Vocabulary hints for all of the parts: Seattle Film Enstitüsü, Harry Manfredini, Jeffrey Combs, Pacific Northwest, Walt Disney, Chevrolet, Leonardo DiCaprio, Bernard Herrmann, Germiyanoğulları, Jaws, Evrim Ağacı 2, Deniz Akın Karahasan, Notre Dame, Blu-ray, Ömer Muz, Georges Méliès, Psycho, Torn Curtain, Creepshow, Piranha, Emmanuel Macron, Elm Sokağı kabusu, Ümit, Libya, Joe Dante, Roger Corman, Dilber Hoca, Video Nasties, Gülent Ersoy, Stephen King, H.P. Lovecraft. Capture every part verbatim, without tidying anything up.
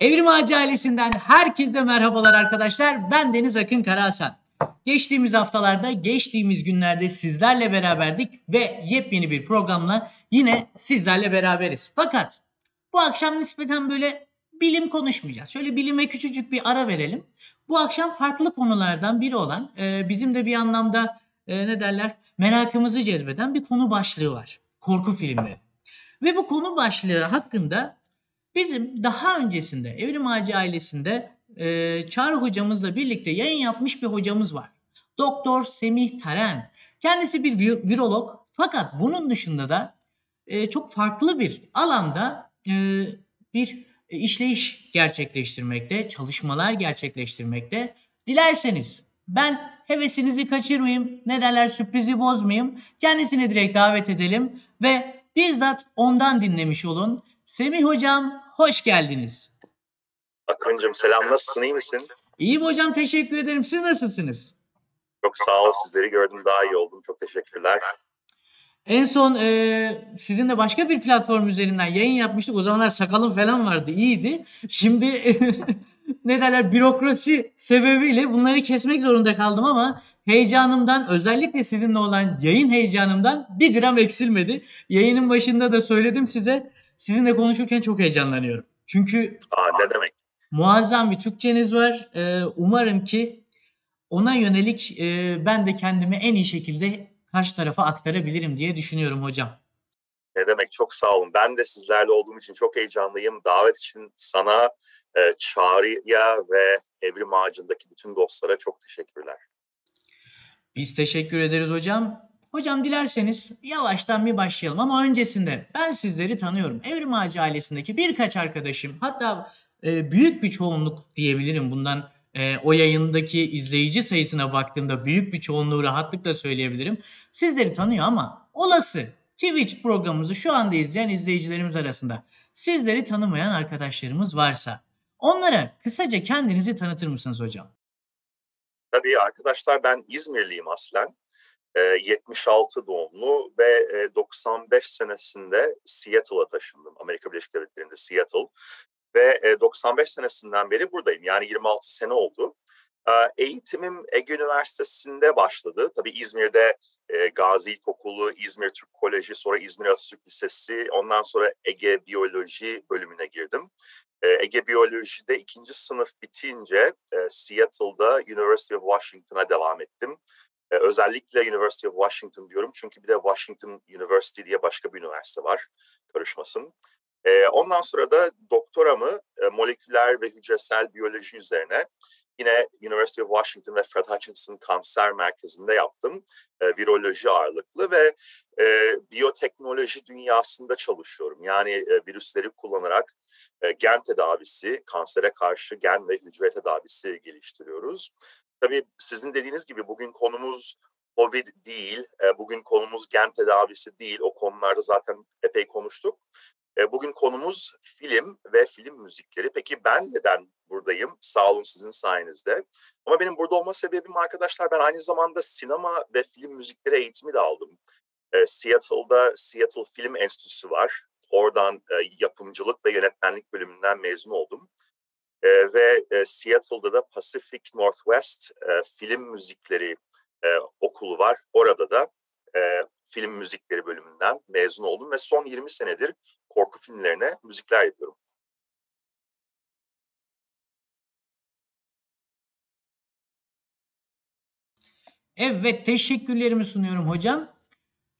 Evrim Ağacı ailesinden herkese merhabalar arkadaşlar. Ben Deniz Akın Karahasan. Geçtiğimiz haftalarda, geçtiğimiz günlerde sizlerle beraberdik ve yepyeni bir programla yine sizlerle beraberiz. Fakat bu akşam nispeten böyle bilim konuşmayacağız. Şöyle bilime küçücük bir ara verelim. Bu akşam farklı konulardan biri olan, bizim de bir anlamda ne derler, merakımızı cezbeden bir konu başlığı var. Korku filmleri. Ve bu konu başlığı hakkında bizim daha öncesinde Evrim Ağacı ailesinde e, Çağrı hocamızla birlikte yayın yapmış bir hocamız var. Doktor Semih Taren. Kendisi bir virolog fakat bunun dışında da e, çok farklı bir alanda e, bir işleyiş gerçekleştirmekte, çalışmalar gerçekleştirmekte. Dilerseniz ben hevesinizi kaçırmayayım, ne derler sürprizi bozmayayım. Kendisini direkt davet edelim ve bizzat ondan dinlemiş olun. Semih hocam hoş geldiniz. Akıncığım selam, nasılsın, iyi misin? İyiyim hocam, teşekkür ederim. Siz nasılsınız? Çok sağ ol, sizleri gördüm daha iyi oldum. Çok teşekkürler. En son e, sizinle başka bir platform üzerinden yayın yapmıştık. O zamanlar sakalım falan vardı, iyiydi. Şimdi ne derler bürokrasi sebebiyle bunları kesmek zorunda kaldım ama heyecanımdan, özellikle sizinle olan yayın heyecanımdan bir gram eksilmedi. Yayının başında da söyledim size. Sizinle konuşurken çok heyecanlanıyorum. Çünkü Aa, ne demek? Muazzam bir Türkçeniz var. Ee, umarım ki ona yönelik e, ben de kendimi en iyi şekilde karşı tarafa aktarabilirim diye düşünüyorum hocam. Ne demek, çok sağ olun. Ben de sizlerle olduğum için çok heyecanlıyım. Davet için sana, e, Çağrı'ya ve Evrim Ağacı'ndaki bütün dostlara çok teşekkürler. Biz teşekkür ederiz hocam. Hocam dilerseniz yavaştan bir başlayalım ama öncesinde ben sizleri tanıyorum. Evrim Ağacı ailesindeki birkaç arkadaşım, hatta e, büyük bir çoğunluk diyebilirim bundan, e, o yayındaki izleyici sayısına baktığımda büyük bir çoğunluğu rahatlıkla söyleyebilirim. Sizleri tanıyor ama olası Twitch programımızı şu anda izleyen izleyicilerimiz arasında sizleri tanımayan arkadaşlarımız varsa onlara kısaca kendinizi tanıtır mısınız hocam? Tabii arkadaşlar, ben İzmirliyim aslen. yetmiş altı doğumlu ve doksan beş senesinde Seattle'a taşındım. Amerika Birleşik Devletleri'nde Seattle. Ve doksan beş senesinden beri buradayım. Yani yirmi altı sene oldu. Eğitimim Ege Üniversitesi'nde başladı. Tabii İzmir'de Gazi İlkokulu, İzmir Türk Koleji, sonra İzmir Atatürk Lisesi, ondan sonra Ege Biyoloji bölümüne girdim. Ege Biyoloji'de ikinci sınıf bitince Seattle'da University of Washington'a devam ettim. Özellikle University of Washington diyorum çünkü bir de Washington University diye başka bir üniversite var, karışmasın. Ondan sonra da doktoramı moleküler ve hücresel biyoloji üzerine yine University of Washington ve Fred Hutchinson Kanser Merkezi'nde yaptım. Viroloji ağırlıklı ve biyoteknoloji dünyasında çalışıyorum. Yani virüsleri kullanarak gen tedavisi, kansere karşı gen ve hücre tedavisi geliştiriyoruz. Tabii sizin dediğiniz gibi bugün konumuz COVID değil, bugün konumuz gen tedavisi değil. O konularda zaten epey konuştuk. Bugün konumuz film ve film müzikleri. Peki ben neden buradayım? Sağ olun, sizin sayenizde. Ama benim burada olma sebebim arkadaşlar, ben aynı zamanda sinema ve film müzikleri eğitimi de aldım. Seattle'da Seattle Film Enstitüsü var. Oradan yapımcılık ve yönetmenlik bölümünden mezun oldum. Ee, ve e, Seattle'da da Pacific Northwest e, film müzikleri e, okulu var. Orada da e, film müzikleri bölümünden mezun oldum ve son yirmi senedir korku filmlerine müzikler yapıyorum. Evet, teşekkürlerimi sunuyorum hocam.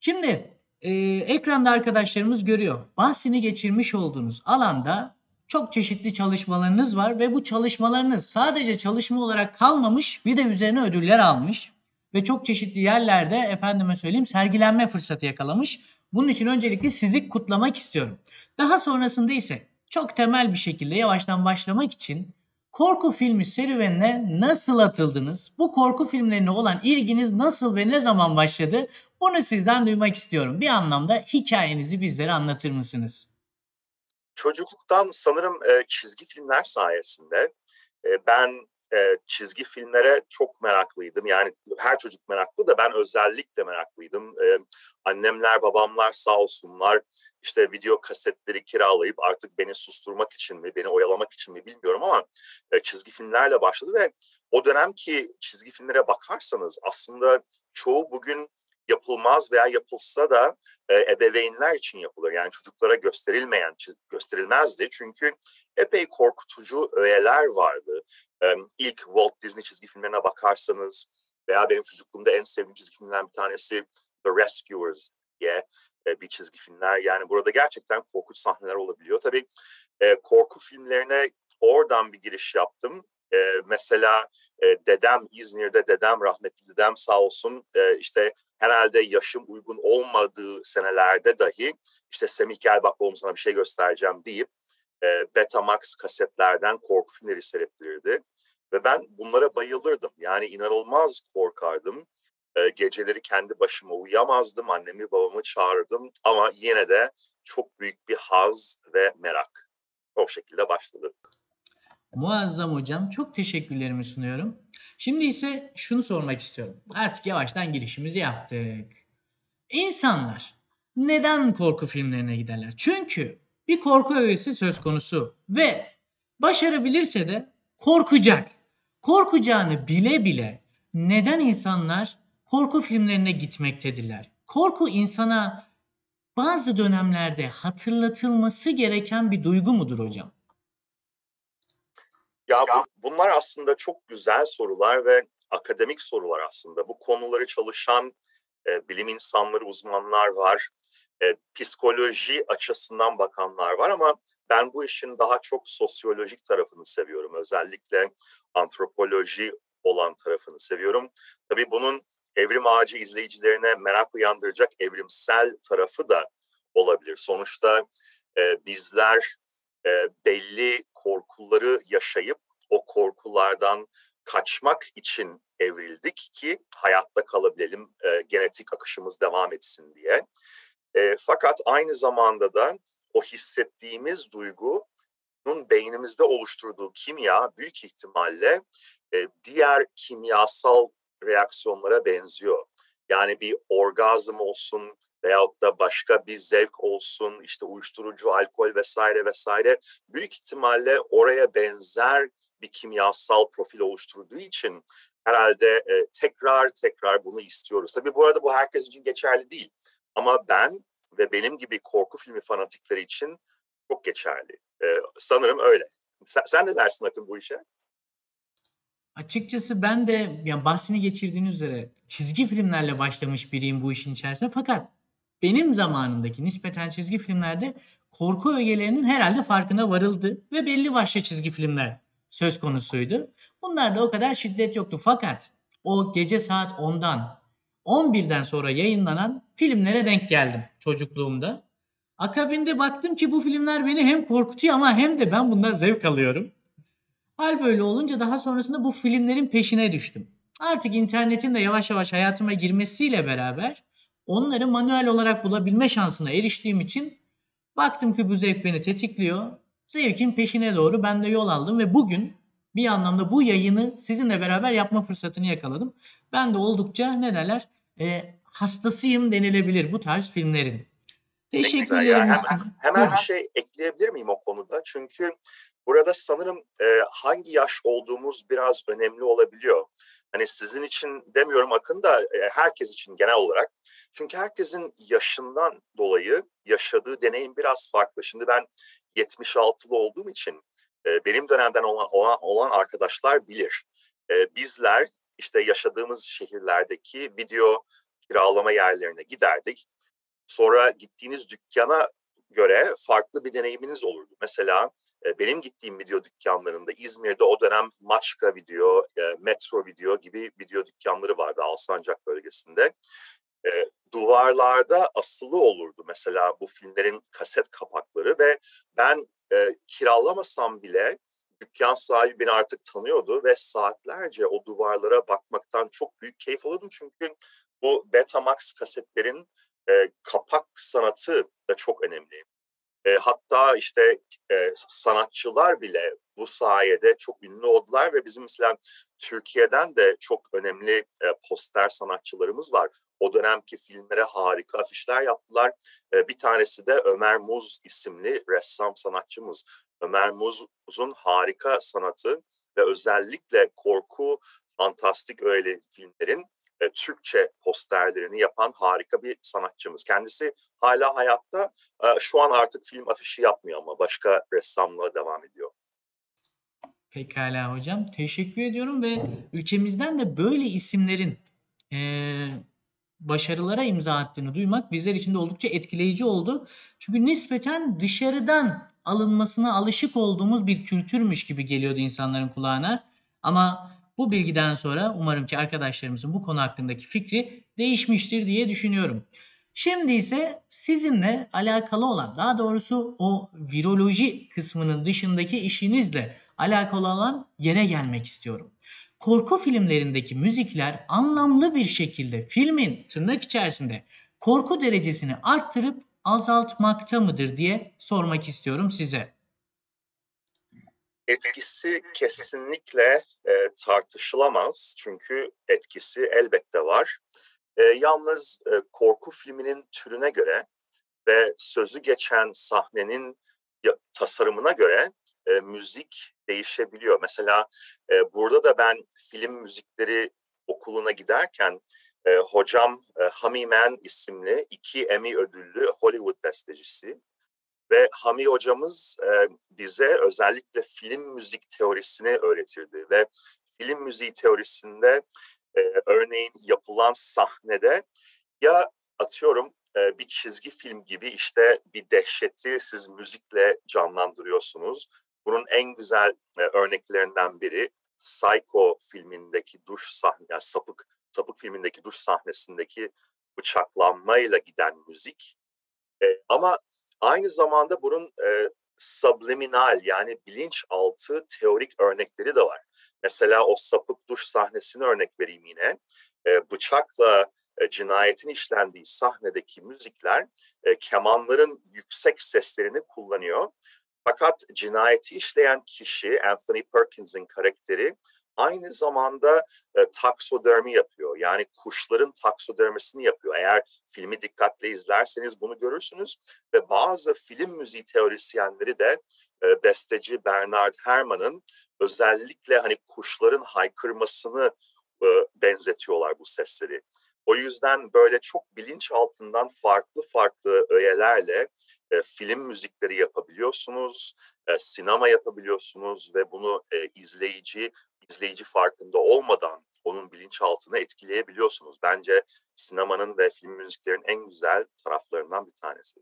Şimdi e, ekranda arkadaşlarımız görüyor. Bahsini geçirmiş olduğunuz alanda çok çeşitli çalışmalarınız var ve bu çalışmalarınız sadece çalışma olarak kalmamış, bir de üzerine ödüller almış ve çok çeşitli yerlerde efendime söyleyeyim sergilenme fırsatı yakalamış. Bunun için öncelikle sizi kutlamak istiyorum. Daha sonrasında ise çok temel bir şekilde yavaştan başlamak için korku filmi serüvenine nasıl atıldınız? Bu korku filmlerine olan ilginiz nasıl ve ne zaman başladı? Bunu sizden duymak istiyorum. Bir anlamda hikayenizi bizlere anlatır mısınız? Çocukluktan sanırım e, çizgi filmler sayesinde e, ben e, çizgi filmlere çok meraklıydım. Yani her çocuk meraklı da ben özellikle meraklıydım. E, annemler, babamlar sağ olsunlar işte video kasetleri kiralayıp artık beni susturmak için mi, beni oyalamak için mi bilmiyorum ama e, çizgi filmlerle başladı ve o dönemki çizgi filmlere bakarsanız aslında çoğu bugün yapılmaz veya yapılsa da e, ebeveynler için yapılır. Yani çocuklara gösterilmeyen, gösterilmezdi. Çünkü epey korkutucu öğeler vardı. E, ilk Walt Disney çizgi filmlerine bakarsanız veya benim çocukluğumda en sevdiğim çizgi filmlerden bir tanesi The Rescuers diye e, bir çizgi filmler. Yani burada gerçekten korkunç sahneler olabiliyor. Tabii e, korku filmlerine oradan bir giriş yaptım. E, mesela e, dedem, İzmir'de dedem, rahmetli dedem sağ olsun e, işte herhalde yaşım uygun olmadığı senelerde dahi işte Semih gel bak oğlum sana bir şey göstereceğim deyip e, Betamax kasetlerden korku filmleri seyrettirirdi. Ve ben bunlara bayılırdım. Yani inanılmaz korkardım. E, geceleri kendi başıma uyuyamazdım. Annemi babamı çağırırdım. Ama yine de çok büyük bir haz ve merak. O şekilde başladı. Muazzam hocam. Çok teşekkürlerimi sunuyorum. Şimdi ise şunu sormak istiyorum. Artık yavaştan girişimizi yaptık. İnsanlar neden korku filmlerine giderler? Çünkü bir korku öğesi söz konusu ve başarabilirse de korkacak. Korkacağını bile bile neden insanlar korku filmlerine gitmektedirler? Korku insana bazı dönemlerde hatırlatılması gereken bir duygu mudur hocam? Ya bu, bunlar aslında çok güzel sorular ve akademik sorular aslında. Bu konuları çalışan e, bilim insanları, uzmanlar var. E, psikoloji açısından bakanlar var ama ben bu işin daha çok sosyolojik tarafını seviyorum. Özellikle antropoloji olan tarafını seviyorum. Tabii bunun Evrim Ağacı izleyicilerine merak uyandıracak evrimsel tarafı da olabilir. Sonuçta e, bizler e, belli korkuları yaşayıp o korkulardan kaçmak için evrildik ki hayatta kalabilelim, e, genetik akışımız devam etsin diye. E, fakat aynı zamanda da o hissettiğimiz duygunun beynimizde oluşturduğu kimya büyük ihtimalle e, diğer kimyasal reaksiyonlara benziyor. Yani bir orgazm olsun veyahut da başka bir zevk olsun, işte uyuşturucu, alkol vesaire vesaire büyük ihtimalle oraya benzer bir kimyasal profil oluşturduğu için herhalde e, tekrar tekrar bunu istiyoruz. Tabii bu arada bu herkes için geçerli değil ama ben ve benim gibi korku filmi fanatikleri için çok geçerli. E, sanırım öyle. Sen, sen ne dersin Akın bu işe? Açıkçası ben de yani bahsini geçirdiğiniz üzere çizgi filmlerle başlamış biriyim bu işin içerisinde fakat benim zamanımdaki nispeten çizgi filmlerde korku ögelerinin herhalde farkına varıldı ve belli başlı çizgi filmler söz konusuydu. Bunlarda o kadar şiddet yoktu fakat o gece saat ondan on birden sonra yayınlanan filmlere denk geldim çocukluğumda. Akabinde baktım ki bu filmler beni hem korkutuyor ama hem de ben bundan zevk alıyorum. Hal böyle olunca daha sonrasında bu filmlerin peşine düştüm. Artık internetin de yavaş yavaş hayatıma girmesiyle beraber onları manuel olarak bulabilme şansına eriştiğim için baktım ki bu zevk beni tetikliyor. Zevkin peşine doğru ben de yol aldım ve bugün bir anlamda bu yayını sizinle beraber yapma fırsatını yakaladım. Ben de oldukça ne derler e, hastasıyım denilebilir bu tarz filmlerin. Teşekkür ederim. Hemen, hemen bir şey ekleyebilir miyim o konuda? Çünkü burada sanırım e, hangi yaş olduğumuz biraz önemli olabiliyor. Hani sizin için demiyorum Akın da e, herkes için genel olarak. Çünkü herkesin yaşından dolayı yaşadığı deneyim biraz farklı. Şimdi ben yetmiş altılı olduğum için e, benim dönemden olan, olan, olan arkadaşlar bilir. E, bizler işte yaşadığımız şehirlerdeki video kiralama yerlerine giderdik. Sonra gittiğiniz dükkana göre farklı bir deneyiminiz olurdu. Mesela benim gittiğim video dükkanlarında İzmir'de o dönem Maçka video, Metro video gibi video dükkanları vardı Alsancak bölgesinde. Duvarlarda asılı olurdu mesela bu filmlerin kaset kapakları ve ben kiralamasam bile dükkan sahibi beni artık tanıyordu ve saatlerce o duvarlara bakmaktan çok büyük keyif alıyordum. Çünkü bu Betamax kasetlerin E, kapak sanatı da çok önemli. E, hatta işte e, sanatçılar bile bu sayede çok ünlü oldular ve bizim mesela Türkiye'den de çok önemli e, poster sanatçılarımız var. O dönemki filmlere harika afişler yaptılar. E, bir tanesi de Ömer Muz isimli ressam sanatçımız. Ömer Muz'un harika sanatı ve özellikle korku, fantastik öğeli filmlerin e, Türkçe posterlerini yapan harika bir sanatçımız. Kendisi hala hayatta, e, şu an artık film afişi yapmıyor ama başka ressamlara devam ediyor. Pekala hocam. Teşekkür ediyorum ve ülkemizden de böyle isimlerin e, başarılara imza attığını duymak bizler için de oldukça etkileyici oldu. Çünkü nispeten dışarıdan alınmasına alışık olduğumuz bir kültürmüş gibi geliyordu insanların kulağına. Ama bu bilgiden sonra umarım ki arkadaşlarımızın bu konu hakkındaki fikri değişmiştir diye düşünüyorum. Şimdi ise sizinle alakalı olan, daha doğrusu o viroloji kısmının dışındaki işinizle alakalı olan yere gelmek istiyorum. Korku filmlerindeki müzikler anlamlı bir şekilde filmin tırnak içerisinde korku derecesini arttırıp azaltmakta mıdır diye sormak istiyorum size. Etkisi kesinlikle e, tartışılamaz çünkü etkisi elbette var. E, yalnız e, korku filminin türüne göre ve sözü geçen sahnenin tasarımına göre e, müzik değişebiliyor. Mesela e, burada da ben film müzikleri okuluna giderken e, hocam e, Hamimen isimli iki Emmy ödüllü Hollywood bestecisi ve Hami hocamız e, bize özellikle film müzik teorisini öğretirdi ve film müziği teorisinde Ee, örneğin yapılan sahnede ya atıyorum e, bir çizgi film gibi işte bir dehşeti siz müzikle canlandırıyorsunuz. Bunun en güzel e, örneklerinden biri Psycho filmindeki duş sahne, yani sapık sapık filmindeki duş sahnesindeki bıçaklanmayla giden müzik. E, ama aynı zamanda bunun e, subliminal yani bilinçaltı teorik örnekleri de var. Mesela o sapık duş sahnesini örnek vereyim yine. E, bıçakla e, cinayetin işlendiği sahnedeki müzikler e, kemanların yüksek seslerini kullanıyor. Fakat cinayeti işleyen kişi Anthony Perkins'in karakteri aynı zamanda e, taksodermi yapıyor. Yani kuşların taksodermisini yapıyor. Eğer filmi dikkatle izlerseniz bunu görürsünüz. Ve bazı film müziği teorisyenleri de e, besteci Bernard Herrmann'ın özellikle hani kuşların haykırmasını e, benzetiyorlar bu sesleri. O yüzden böyle çok bilinçaltından farklı farklı öğelerle e, film müzikleri yapabiliyorsunuz, e, sinema yapabiliyorsunuz ve bunu e, izleyici izleyici farkında olmadan onun bilinçaltını etkileyebiliyorsunuz. Bence sinemanın ve film müziklerin en güzel taraflarından bir tanesi.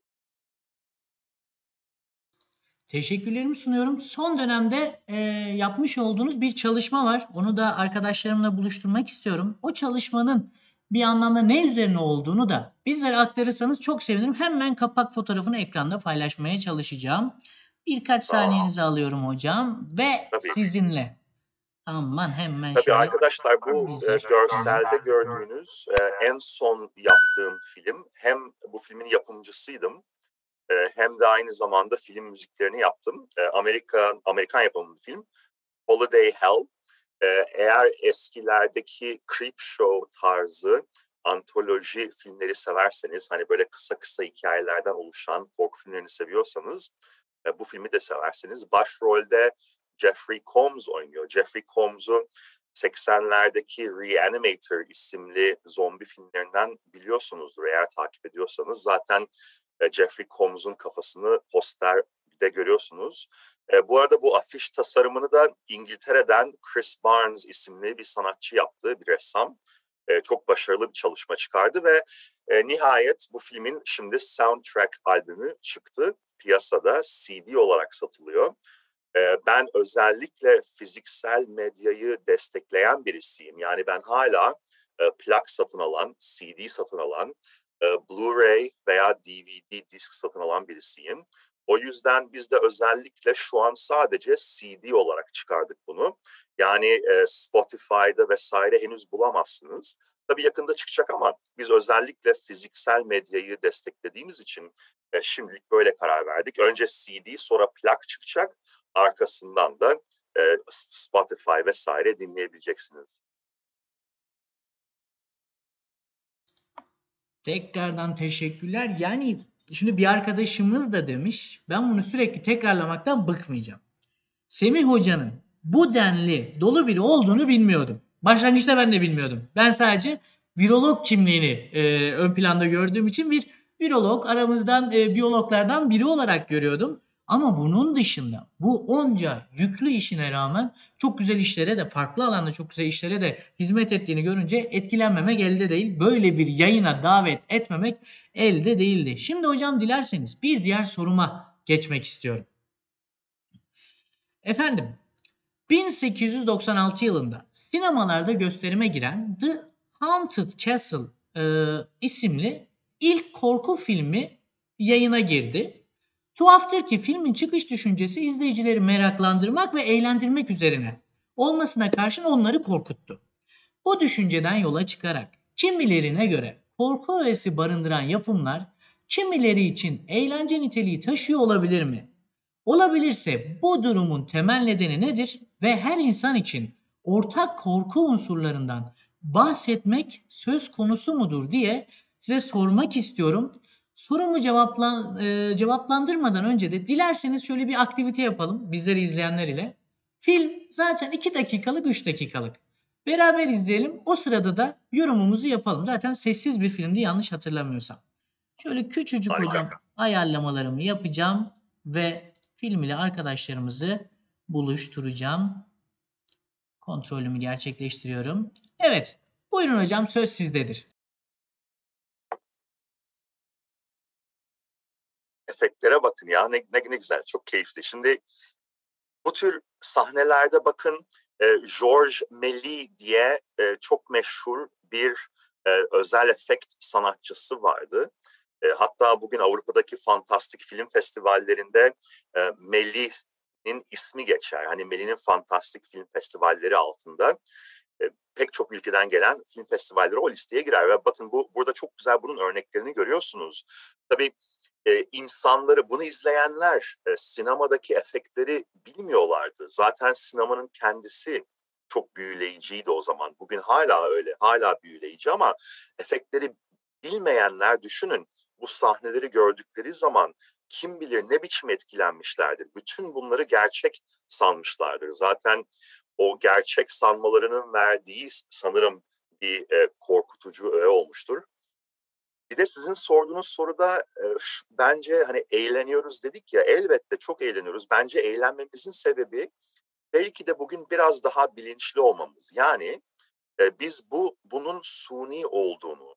Teşekkürlerimi sunuyorum. Son dönemde e, yapmış olduğunuz bir çalışma var. Onu da arkadaşlarımla buluşturmak istiyorum. O çalışmanın bir anlamda ne üzerine olduğunu da bizlere aktarırsanız çok sevinirim. Hemen kapak fotoğrafını ekranda paylaşmaya çalışacağım. Birkaç Sağ saniyenizi alıyorum hocam ve Tabii. sizinle. Aman hemen Tabii şöyle. Arkadaşlar bu e, görselde gördüğünüz e, en son yaptığım film. Hem bu filmin yapımcısıydım. Hem de aynı zamanda film müziklerini yaptım. Amerika, Amerikan yapımı bir film. Holiday Hell. Eğer eskilerdeki Creepshow tarzı antoloji filmleri severseniz, hani böyle kısa kısa hikayelerden oluşan korku filmlerini seviyorsanız, bu filmi de severseniz, başrolde Jeffrey Combs oynuyor. Jeffrey Combs'u seksenlerdeki Reanimator isimli zombi filmlerinden biliyorsunuzdur eğer takip ediyorsanız. Zaten Jeffrey Combs'un kafasını posterde görüyorsunuz. E, bu arada bu afiş tasarımını da İngiltere'den Chris Barnes isimli bir sanatçı yaptı, bir ressam. E, çok başarılı bir çalışma çıkardı ve e, nihayet bu filmin şimdi soundtrack albümü çıktı. Piyasada C D olarak satılıyor. E, ben özellikle fiziksel medyayı destekleyen birisiyim. Yani ben hala e, plak satın alan, C D satın alan, Blu-ray veya D V D disk satın alan birisiyim. O yüzden biz de özellikle şu an sadece C D olarak çıkardık bunu. Yani Spotify'da vesaire henüz bulamazsınız. Tabii yakında çıkacak ama biz özellikle fiziksel medyayı desteklediğimiz için E, şimdilik böyle karar verdik. Önce C D, sonra plak çıkacak. Arkasından da e, Spotify vesaire dinleyebileceksiniz. Tekrardan teşekkürler. Yani şimdi bir arkadaşımız da demiş, ben bunu sürekli tekrarlamaktan bıkmayacağım. Semih Hoca'nın bu denli dolu biri olduğunu bilmiyordum. Başlangıçta ben de bilmiyordum. Ben sadece virolog kimliğini e, ön planda gördüğüm için bir virolog, aramızdan e, biyologlardan biri olarak görüyordum. Ama bunun dışında bu onca yüklü işine rağmen çok güzel işlere de, farklı alanda çok güzel işlere de hizmet ettiğini görünce etkilenmemek elde değil. Böyle bir yayına davet etmemek elde değildi. Şimdi hocam dilerseniz bir diğer soruma geçmek istiyorum. Efendim, bin sekiz yüz doksan altı yılında sinemalarda gösterime giren The Haunted Castle e, isimli ilk korku filmi yayına girdi. Tuhaftır ki filmin çıkış düşüncesi izleyicileri meraklandırmak ve eğlendirmek üzerine olmasına karşın onları korkuttu. Bu düşünceden yola çıkarak kimilerine göre korku öğesi barındıran yapımlar kimileri için eğlence niteliği taşıyor olabilir mi? Olabilirse bu durumun temel nedeni nedir ve her insan için ortak korku unsurlarından bahsetmek söz konusu mudur diye size sormak istiyorum. Sorumu cevapla, e, cevaplandırmadan önce de dilerseniz şöyle bir aktivite yapalım bizleri izleyenler ile. Film zaten iki dakikalık, üç dakikalık. Beraber izleyelim. O sırada da yorumumuzu yapalım. Zaten sessiz bir filmdi yanlış hatırlamıyorsam. Şöyle küçücük Harika. Hocam ayarlamalarımı yapacağım ve film ile arkadaşlarımızı buluşturacağım. Kontrolümü gerçekleştiriyorum. Evet, buyurun hocam, söz sizdedir. Efektlere bakın ya, ne, ne, ne güzel, çok keyifli. Şimdi bu tür sahnelerde bakın, e, Georges Méliès diye e, çok meşhur bir e, özel efekt sanatçısı vardı. E, hatta bugün Avrupa'daki fantastik film festivallerinde e, Méliès'in ismi geçer. Hani Méliès'in fantastik film festivalleri altında e, pek çok ülkeden gelen film festivalleri o listeye girer. Ve bakın bu burada çok güzel bunun örneklerini görüyorsunuz. Tabii Ee, insanları, bunu izleyenler e, sinemadaki efektleri bilmiyorlardı. Zaten sinemanın kendisi çok büyüleyiciydi o zaman. Bugün hala öyle, hala büyüleyici ama efektleri bilmeyenler düşünün. Bu sahneleri gördükleri zaman kim bilir ne biçim etkilenmişlerdir. Bütün bunları gerçek sanmışlardır. Zaten o gerçek sanmalarının verdiği sanırım bir e, korkutucu öğe olmuştur. Bir de sizin sorduğunuz soruda e, şu, bence hani eğleniyoruz dedik ya, elbette çok eğleniyoruz. Bence eğlenmemizin sebebi belki de bugün biraz daha bilinçli olmamız. Yani e, biz bu bunun suni olduğunu,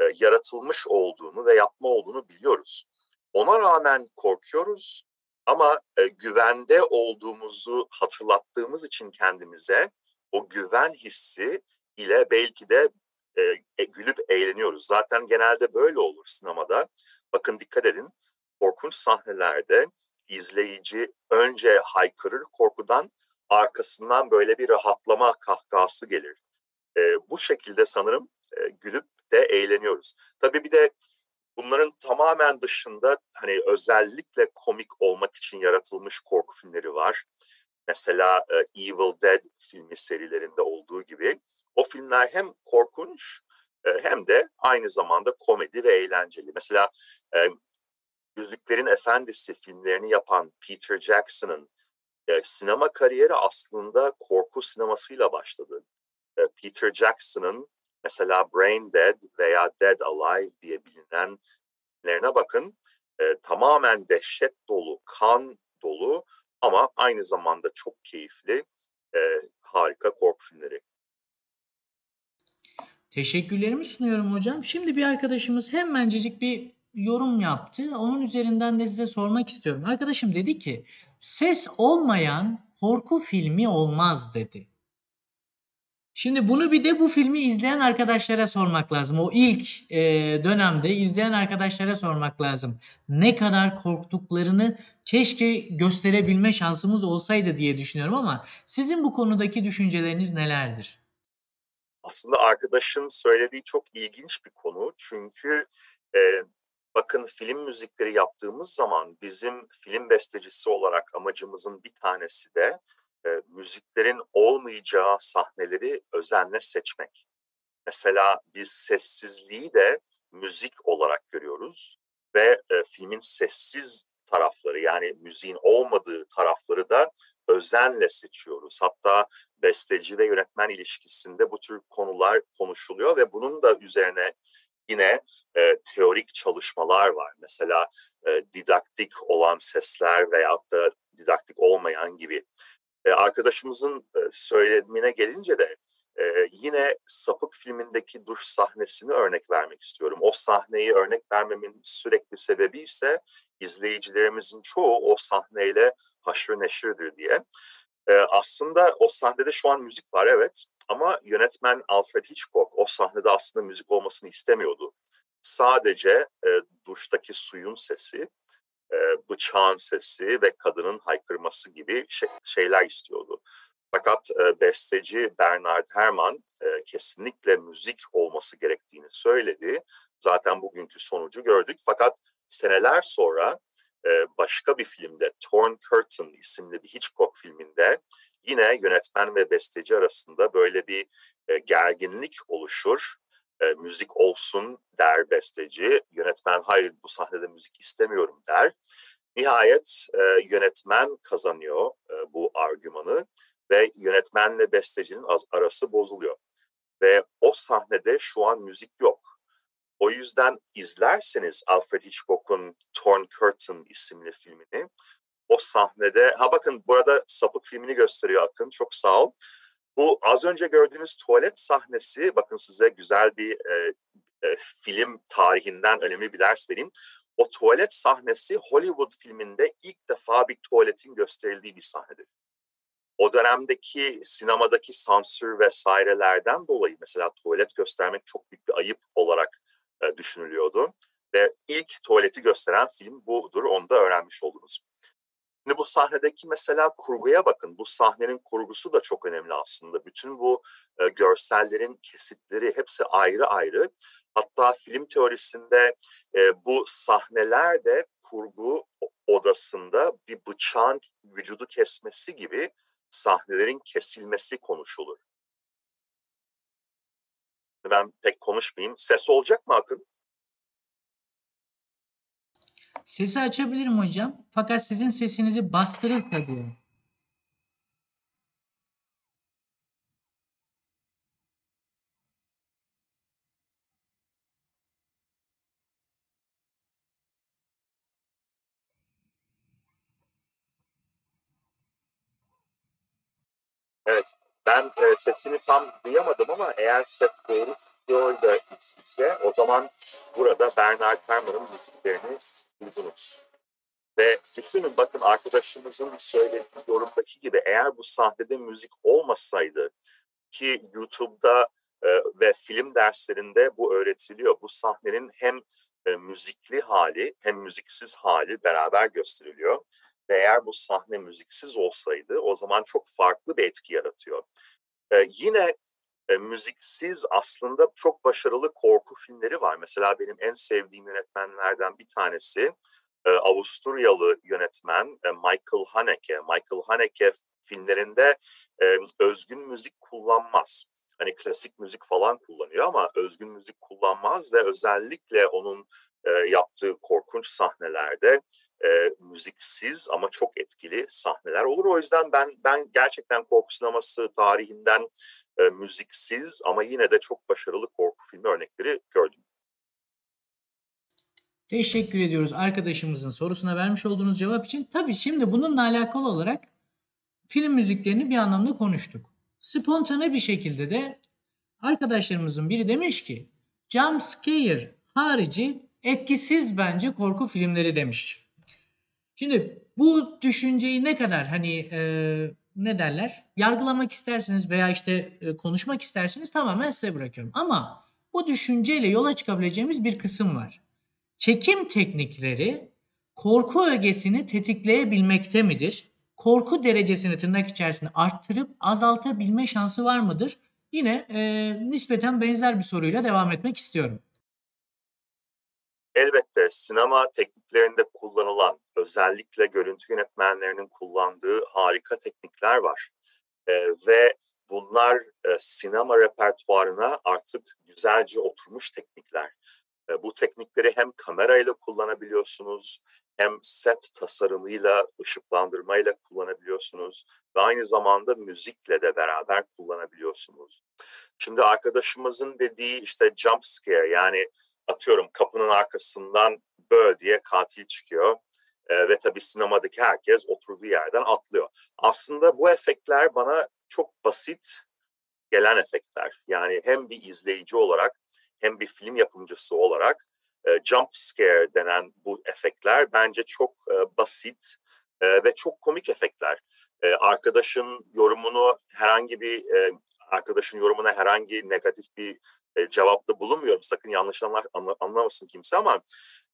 e, yaratılmış olduğunu ve yapma olduğunu biliyoruz. Ona rağmen korkuyoruz ama e, güvende olduğumuzu hatırlattığımız için kendimize o güven hissi ile belki de E, gülüp eğleniyoruz. Zaten genelde böyle olur sinemada. Bakın dikkat edin, korkunç sahnelerde izleyici önce haykırır korkudan, arkasından böyle bir rahatlama kahkahası gelir. E, bu şekilde sanırım e, gülüp de eğleniyoruz. Tabii bir de bunların tamamen dışında hani özellikle komik olmak için yaratılmış korku filmleri var. Mesela e, Evil Dead filmi serilerinde olduğu gibi. O filmler hem korkunç hem de aynı zamanda komedi ve eğlenceli. Mesela Yüzüklerin Efendisi filmlerini yapan Peter Jackson'ın sinema kariyeri aslında korku sinemasıyla başladı. Peter Jackson'ın mesela Brain Dead veya Dead Alive diye bilinen filmlerine bakın. Tamamen dehşet dolu, kan dolu ama aynı zamanda çok keyifli, harika korku filmleri. Teşekkürlerimi sunuyorum hocam. Şimdi bir arkadaşımız hemencecik bir yorum yaptı. Onun üzerinden de size sormak istiyorum. Arkadaşım dedi ki, ses olmayan korku filmi olmaz dedi. Şimdi bunu bir de bu filmi izleyen arkadaşlara sormak lazım. O ilk e, dönemde izleyen arkadaşlara sormak lazım. Ne kadar korktuklarını keşke gösterebilme şansımız olsaydı diye düşünüyorum ama sizin bu konudaki düşünceleriniz nelerdir? Aslında arkadaşın söylediği çok ilginç bir konu. Çünkü e, Bakın, film müzikleri yaptığımız zaman bizim film bestecisi olarak amacımızın bir tanesi de e, müziklerin olmayacağı sahneleri özenle seçmek. Mesela biz sessizliği de müzik olarak görüyoruz ve e, filmin sessiz tarafları, yani müziğin olmadığı tarafları da özenle seçiyoruz. Hatta besteci ve yönetmen ilişkisinde bu tür konular konuşuluyor ve bunun da üzerine yine e, teorik çalışmalar var. Mesela e, didaktik olan sesler veyahut da didaktik olmayan gibi. E, arkadaşımızın e, söylediğine gelince de e, yine Sapık filmindeki duş sahnesini örnek vermek istiyorum. O sahneyi örnek vermemin sürekli sebebi ise izleyicilerimizin çoğu o sahneyle haşır neşirdir diye. E, aslında o sahnede şu an müzik var, evet. Ama yönetmen Alfred Hitchcock o sahnede aslında müzik olmasını istemiyordu. Sadece e, duştaki suyun sesi, e, bıçağın sesi ve kadının haykırması gibi şey, şeyler istiyordu. Fakat e, besteci Bernard Herrmann e, kesinlikle müzik olması gerektiğini söyledi. Zaten bugünkü sonucu gördük. Fakat seneler sonra e, başka bir filmde, Torn Curtain isimli bir Hitchcock filminde, yine yönetmen ve besteci arasında böyle bir e, gerginlik oluşur. E, müzik olsun der besteci. Yönetmen hayır, bu sahnede müzik istemiyorum der. Nihayet e, yönetmen kazanıyor e, bu argümanı ve yönetmenle bestecinin arası bozuluyor. Ve o sahnede şu an müzik yok. O yüzden izlerseniz Alfred Hitchcock'un Torn Curtain isimli filmini, o sahnede, ha bakın burada Sapık filmini gösteriyor Akın, çok sağ ol. Bu az önce gördüğünüz tuvalet sahnesi, bakın size güzel bir e, e, film tarihinden önemli bir ders vereyim. O tuvalet sahnesi Hollywood filminde ilk defa bir tuvaletin gösterildiği bir sahnedir. O dönemdeki sinemadaki sansür vesairelerden dolayı mesela tuvalet göstermek çok büyük bir ayıp olarak e, düşünülüyordu. Ve ilk tuvaleti gösteren film budur, onu da öğrenmiş oldunuz. Şimdi bu sahnedeki mesela kurguya bakın. Bu sahnenin kurgusu da çok önemli aslında. Bütün bu e, görsellerin kesitleri hepsi ayrı ayrı. Hatta film teorisinde e, bu sahneler de kurgu odasında bir bıçağın vücudu kesmesi gibi sahnelerin kesilmesi konuşulur. Ben pek konuşmayayım. Ses olacak mı Akın? Sesi açabilirim hocam. Fakat sizin sesinizi bastırırsa diyorum. Evet. Ben e, sesini tam duyamadım ama eğer ses doğru çıkıyor da ise o zaman burada Bernard Herrmann'ın müziklerini duydunuz. Ve düşünün, bakın arkadaşımızın söylediği yorumdaki gibi, eğer bu sahnede müzik olmasaydı, ki YouTube'da e, ve film derslerinde bu öğretiliyor. Bu sahnenin hem e, müzikli hali hem müziksiz hali beraber gösteriliyor. Ve eğer bu sahne müziksiz olsaydı o zaman çok farklı bir etki yaratıyor. E, yine e, müziksiz aslında çok başarılı korku filmleri var. Mesela benim en sevdiğim yönetmenlerden bir tanesi e, Avusturyalı yönetmen e, Michael Haneke. Michael Haneke filmlerinde e, özgün müzik kullanmaz. Hani klasik müzik falan kullanıyor ama özgün müzik kullanmaz ve özellikle onun e, yaptığı korkunç sahnelerde e, müziksiz ama çok etkili sahneler olur. O yüzden ben ben gerçekten korku sineması tarihinden e, müziksiz ama yine de çok başarılı korku filmi örnekleri gördüm. Teşekkür ediyoruz arkadaşımızın sorusuna vermiş olduğunuz cevap için. Tabii şimdi bununla alakalı olarak film müziklerini bir anlamda konuştuk. Spontane bir şekilde de arkadaşlarımızın biri demiş ki jump scare harici etkisiz bence korku filmleri demiş. Şimdi bu düşünceyi ne kadar hani e, ne derler yargılamak isterseniz veya işte e, konuşmak isterseniz tamamen size bırakıyorum. Ama bu düşünceyle yola çıkabileceğimiz bir kısım var. Çekim teknikleri korku ögesini tetikleyebilmekte midir? Korku derecesini tırnak içerisinde arttırıp azaltabilme şansı var mıdır? Yine e, nispeten benzer bir soruyla devam etmek istiyorum. Elbette sinema tekniklerinde kullanılan, özellikle görüntü yönetmenlerinin kullandığı harika teknikler var. Ee, ve bunlar e, sinema repertuarına artık güzelce oturmuş teknikler. E, bu teknikleri hem kamerayla kullanabiliyorsunuz, hem set tasarımıyla, ışıklandırmayla kullanabiliyorsunuz ve aynı zamanda müzikle de beraber kullanabiliyorsunuz. Şimdi arkadaşımızın dediği işte jump scare, yani atıyorum kapının arkasından böyle diye katil çıkıyor e, ve tabii sinemadaki herkes oturduğu yerden atlıyor. Aslında bu efektler bana çok basit gelen efektler. Yani hem bir izleyici olarak hem bir film yapımcısı olarak e, jump scare denen bu efektler bence çok e, basit e, ve çok komik efektler. E, arkadaşın yorumunu herhangi bir e, arkadaşın yorumuna herhangi negatif bir E, cevapta bulunmuyorum. Sakın yanlış anlar, anla, anlamasın kimse ama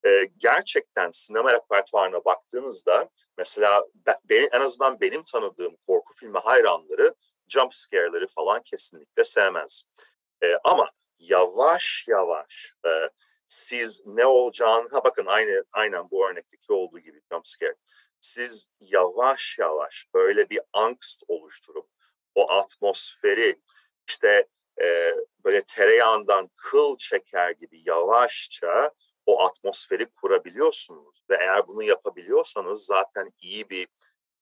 e, gerçekten sinema repertuarına baktığınızda mesela be, benim, en azından benim tanıdığım korku filmi hayranları jump scare'ları falan kesinlikle sevmez. E, ama yavaş yavaş e, siz ne olacağını, ha bakın aynı aynen bu örnekteki olduğu gibi jump scare. Siz yavaş yavaş böyle bir angst oluşturup o atmosferi işte Ee, böyle tereyağından kıl çeker gibi yavaşça o atmosferi kurabiliyorsunuz. Ve eğer bunu yapabiliyorsanız zaten iyi bir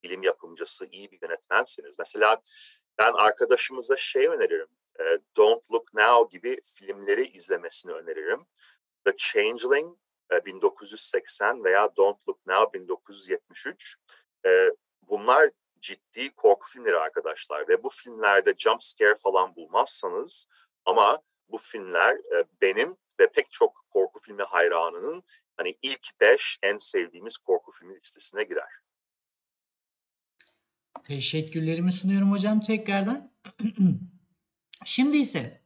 film yapımcısı, iyi bir yönetmensiniz. Mesela ben arkadaşımıza şey öneririm, e, Don't Look Now gibi filmleri izlemesini öneririm. The Changeling e, bin dokuz yüz seksen veya Don't Look Now bin dokuz yüz yetmiş üç. E, bunlar ciddi korku filmleri arkadaşlar ve bu filmlerde jump scare falan bulmazsanız ama bu filmler benim ve pek çok korku filmi hayranının hani ilk beş en sevdiğimiz korku filmi listesine girer. Teşekkürlerimi sunuyorum hocam tekrardan. Şimdi ise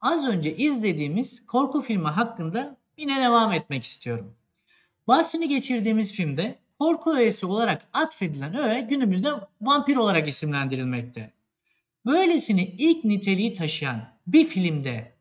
az önce izlediğimiz korku filmi hakkında yine devam etmek istiyorum. Bahsini geçirdiğimiz filmde korku öğesi olarak atfedilen öğe günümüzde vampir olarak isimlendirilmekte. Böylesine ilk niteliği taşıyan bir filmde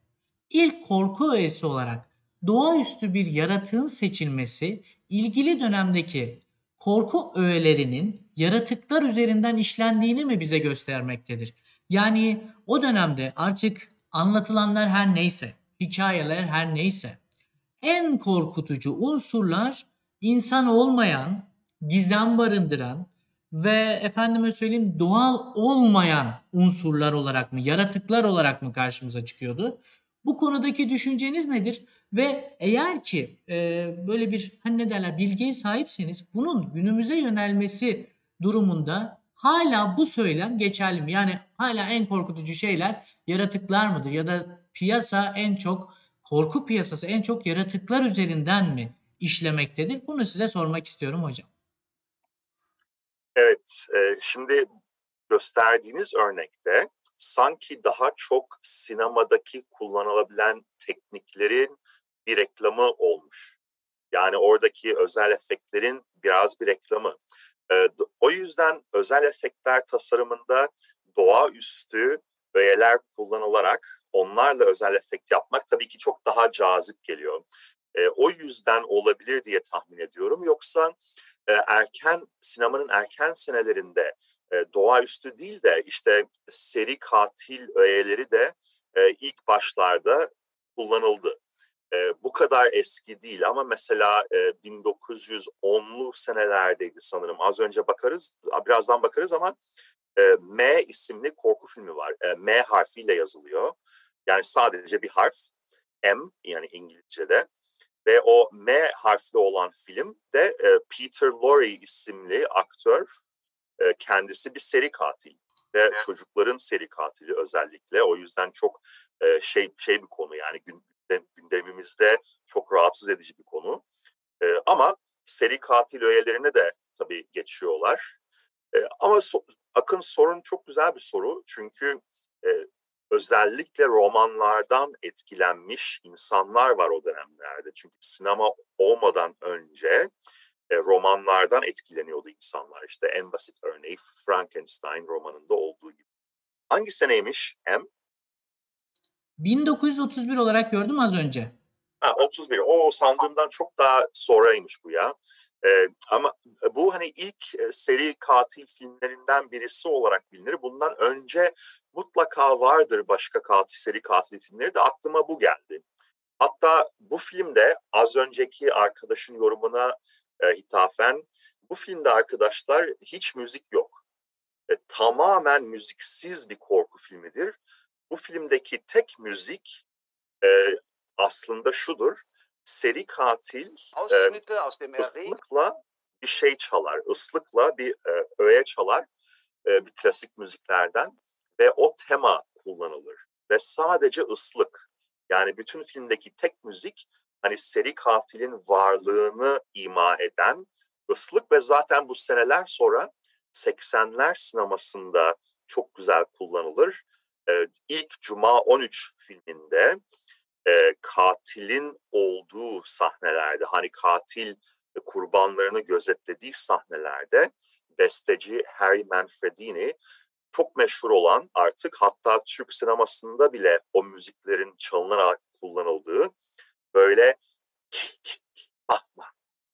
ilk korku öğesi olarak doğaüstü bir yaratığın seçilmesi, ilgili dönemdeki korku öğelerinin yaratıklar üzerinden işlendiğini mi bize göstermektedir? Yani o dönemde artık anlatılanlar her neyse, hikayeler her neyse, en korkutucu unsurlar insan olmayan, gizem barındıran ve efendime söyleyeyim doğal olmayan unsurlar olarak mı, yaratıklar olarak mı karşımıza çıkıyordu? Bu konudaki düşünceniz nedir? Ve eğer ki e, böyle bir hani ne derler bilgiye sahipseniz bunun günümüze yönelmesi durumunda hala bu söylem geçerli mi? Yani hala en korkutucu şeyler yaratıklar mıdır? Ya da piyasa en çok, korku piyasası en çok yaratıklar üzerinden mi işlemektedir? Bunu size sormak istiyorum hocam. Evet, şimdi gösterdiğiniz örnekte sanki daha çok sinemadaki kullanılabilen tekniklerin bir reklamı olmuş. Yani oradaki özel efektlerin biraz bir reklamı. O yüzden özel efektler tasarımında doğaüstü öğeler kullanılarak onlarla özel efekt yapmak tabii ki çok daha cazip geliyor. E, o yüzden olabilir diye tahmin ediyorum. Yoksa e, erken sinemanın erken senelerinde e, doğaüstü değil de işte seri katil öğeleri de e, ilk başlarda kullanıldı. E, bu kadar eski değil ama mesela e, bin dokuz yüz onlu senelerdeydi sanırım. Az önce bakarız, birazdan bakarız ama e, M isimli korku filmi var. E, M harfiyle yazılıyor. Yani sadece bir harf. M yani İngilizce'de. Ve o M harfli olan film de Peter Lorre isimli aktör, kendisi bir seri katil ve evet, çocukların seri katili özellikle. O yüzden çok şey şey bir konu, yani gündemimizde çok rahatsız edici bir konu. Ama seri katil öğelerine de tabii geçiyorlar. Ama Akın sorun çok güzel bir soru çünkü özellikle romanlardan etkilenmiş insanlar var o dönemlerde. Çünkü sinema olmadan önce e, romanlardan etkileniyordu insanlar. İşte en basit örneği Frankenstein romanında olduğu gibi. Hangi seneymiş M? bin dokuz yüz otuz bir olarak gördüm az önce. Ha, otuz bir. O sandığımdan çok daha sonraymış bu ya. Ee, ama bu hani ilk seri katil filmlerinden birisi olarak bilinir. Bundan önce mutlaka vardır başka katil, seri katil filmleri de, aklıma bu geldi. Hatta bu filmde az önceki arkadaşın yorumuna e, hitafen, bu filmde arkadaşlar hiç müzik yok. E, tamamen müziksiz bir korku filmidir. Bu filmdeki tek müzik e, aslında şudur. Seri katil e, ıslıkla bir şey çalar. Islıkla bir e, öğe çalar. E, bir klasik müziklerden. Ve o tema kullanılır. Ve sadece ıslık. Yani bütün filmdeki tek müzik hani seri katilin varlığını ima eden ıslık ve zaten bu seneler sonra seksenler sinemasında çok güzel kullanılır. Ee, ilk Cuma on üç filminde e, katilin olduğu sahnelerde, hani katil e, kurbanlarını gözetlediği sahnelerde besteci Harry Manfredini, çok meşhur olan, artık hatta Türk sinemasında bile o müziklerin çalınarak kullanıldığı böyle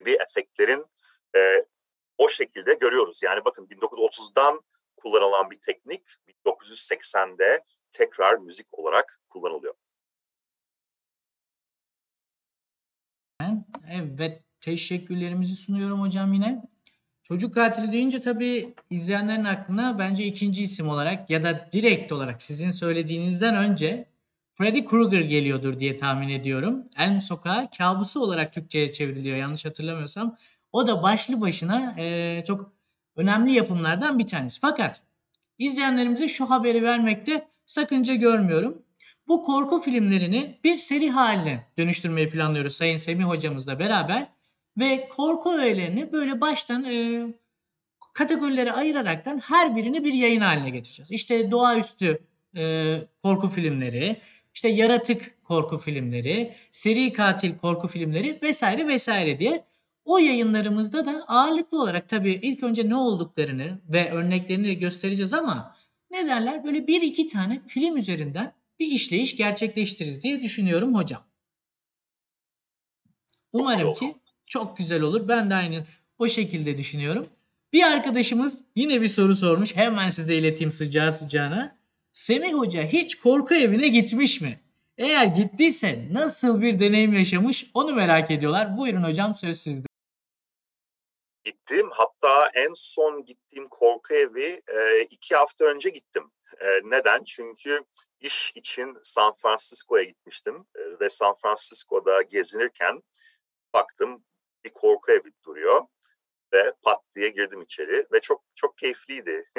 bir efektlerin e, o şekilde görüyoruz. Yani bakın bin dokuz yüz otuzdan kullanılan bir teknik bin dokuz yüz seksende tekrar müzik olarak kullanılıyor. Evet, teşekkürlerimizi sunuyorum hocam yine. Çocuk katili deyince tabii izleyenlerin aklına bence ikinci isim olarak ya da direkt olarak sizin söylediğinizden önce Freddy Krueger geliyordur diye tahmin ediyorum. Elm Sokağı Kabusu olarak Türkçe'ye çevriliyor yanlış hatırlamıyorsam. O da başlı başına e, çok önemli yapımlardan bir tanesi. Fakat izleyenlerimize şu haberi vermekte sakınca görmüyorum. Bu korku filmlerini bir seri haline dönüştürmeyi planlıyoruz Sayın Semih hocamızla beraber. Ve korku öğelerini böyle baştan e, kategorilere ayıraraktan her birini bir yayın haline getireceğiz. İşte doğaüstü e, korku filmleri, işte yaratık korku filmleri, seri katil korku filmleri vesaire vesaire diye. O yayınlarımızda da ağırlıklı olarak tabii ilk önce ne olduklarını ve örneklerini de göstereceğiz ama ne derler, böyle bir iki tane film üzerinden bir işleyiş gerçekleştiririz diye düşünüyorum hocam. Umarım ki çok güzel olur. Ben de aynı o şekilde düşünüyorum. Bir arkadaşımız yine bir soru sormuş. Hemen size ileteyim sıcağı sıcağına. Semih Hoca hiç korku evine gitmiş mi? Eğer gittiyse nasıl bir deneyim yaşamış onu merak ediyorlar. Buyurun hocam, söz sizde. Gittim. Hatta en son gittiğim korku evi iki hafta önce gittim. Neden? Çünkü iş için San Francisco'ya gitmiştim. Ve San Francisco'da gezinirken baktım, bir korku evi duruyor ve pat diye girdim içeri ve çok çok keyifliydi.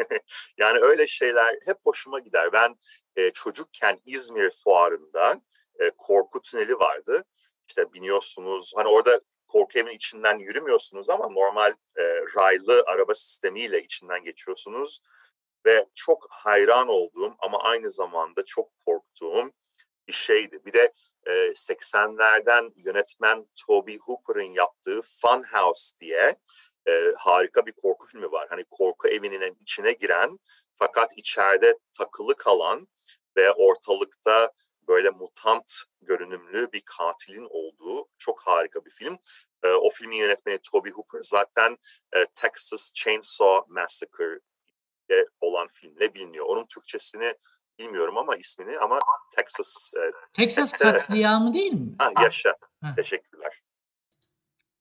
Yani öyle şeyler hep hoşuma gider. Ben e, çocukken İzmir fuarında e, korku tüneli vardı. İşte biniyorsunuz, hani orada korku evinin içinden yürümüyorsunuz ama normal e, raylı araba sistemiyle içinden geçiyorsunuz. Ve çok hayran olduğum ama aynı zamanda çok korktuğum bir şeydi. Bir de seksenlerden yönetmen Toby Hooper'ın yaptığı Funhouse diye e, harika bir korku filmi var. Hani korku evinin içine giren fakat içeride takılı kalan ve ortalıkta böyle mutant görünümlü bir katilin olduğu çok harika bir film. E, o filmin yönetmeni Toby Hooper zaten e, Texas Chainsaw Massacre ile olan filmle biliniyor. Onun Türkçesini bilmiyorum ama ismini ama Texas... E, Texas este... katliamı değil mi? Ha, yaşa. Ha. Teşekkürler.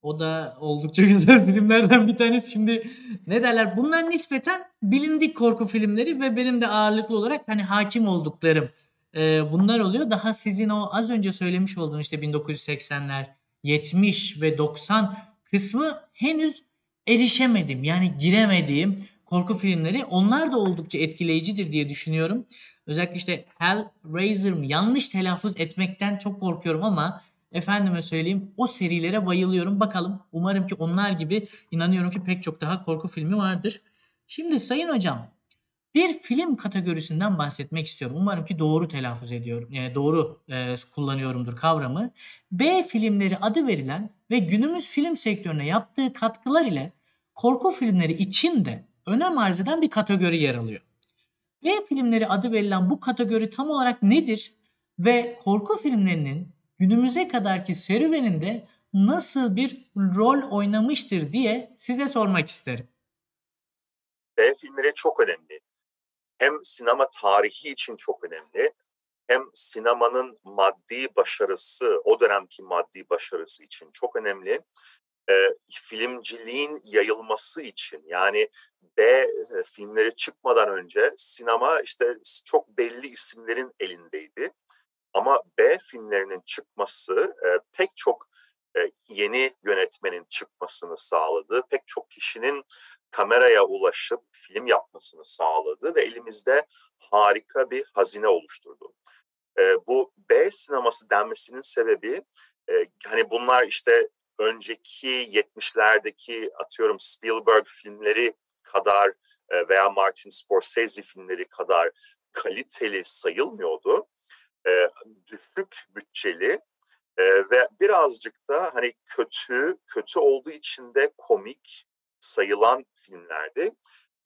O da oldukça güzel filmlerden bir tanesi. Şimdi ne derler? Bunlar nispeten bilindik korku filmleri ve benim de ağırlıklı olarak hani hakim olduklarım e, bunlar oluyor. Daha sizin o az önce söylemiş olduğunuz işte bin dokuz yüz seksenler, yetmiş ve doksan kısmı henüz erişemedim. Yani giremediğim korku filmleri, onlar da oldukça etkileyicidir diye düşünüyorum. Özellikle işte Hellraiser mi? Yanlış telaffuz etmekten çok korkuyorum ama efendime söyleyeyim o serilere bayılıyorum. Bakalım, umarım ki onlar gibi, inanıyorum ki pek çok daha korku filmi vardır. Şimdi Sayın Hocam, bir film kategorisinden bahsetmek istiyorum. Umarım ki doğru telaffuz ediyorum. Yani doğru e, kullanıyorumdur kavramı. B filmleri adı verilen ve günümüz film sektörüne yaptığı katkılar ile korku filmleri için de önem arz eden bir kategori yer alıyor. B filmleri adı verilen bu kategori tam olarak nedir ve korku filmlerinin günümüze kadarki serüveninde nasıl bir rol oynamıştır diye size sormak isterim. B filmleri çok önemli. Hem sinema tarihi için çok önemli, hem sinemanın maddi başarısı, o dönemki maddi başarısı için çok önemli. E, filmciliğin yayılması için, yani B e, filmleri çıkmadan önce sinema işte çok belli isimlerin elindeydi. Ama B filmlerinin çıkması e, pek çok e, yeni yönetmenin çıkmasını sağladı. Pek çok kişinin kameraya ulaşıp film yapmasını sağladı ve elimizde harika bir hazine oluşturdu. E, bu B sineması denmesinin sebebi, e, hani bunlar işte önceki yetmişlerdeki atıyorum Spielberg filmleri kadar e, veya Martin Scorsese filmleri kadar kaliteli sayılmıyordu. E, düşük bütçeli e, ve birazcık da hani kötü, kötü olduğu için de komik sayılan filmlerdi.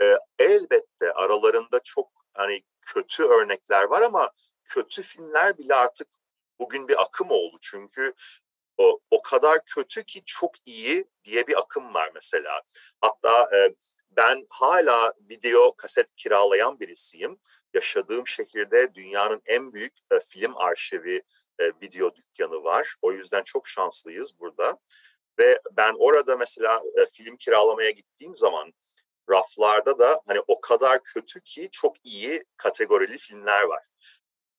E, elbette aralarında çok hani kötü örnekler var ama kötü filmler bile artık bugün bir akım oldu. Çünkü o, o kadar kötü ki çok iyi diye bir akım var mesela. Hatta e, ben hala video kaset kiralayan birisiyim. Yaşadığım şehirde dünyanın en büyük e, film arşivi e, video dükkanı var. O yüzden çok şanslıyız burada. Ve ben orada mesela e, film kiralamaya gittiğim zaman raflarda da hani o kadar kötü ki çok iyi kategorili filmler var.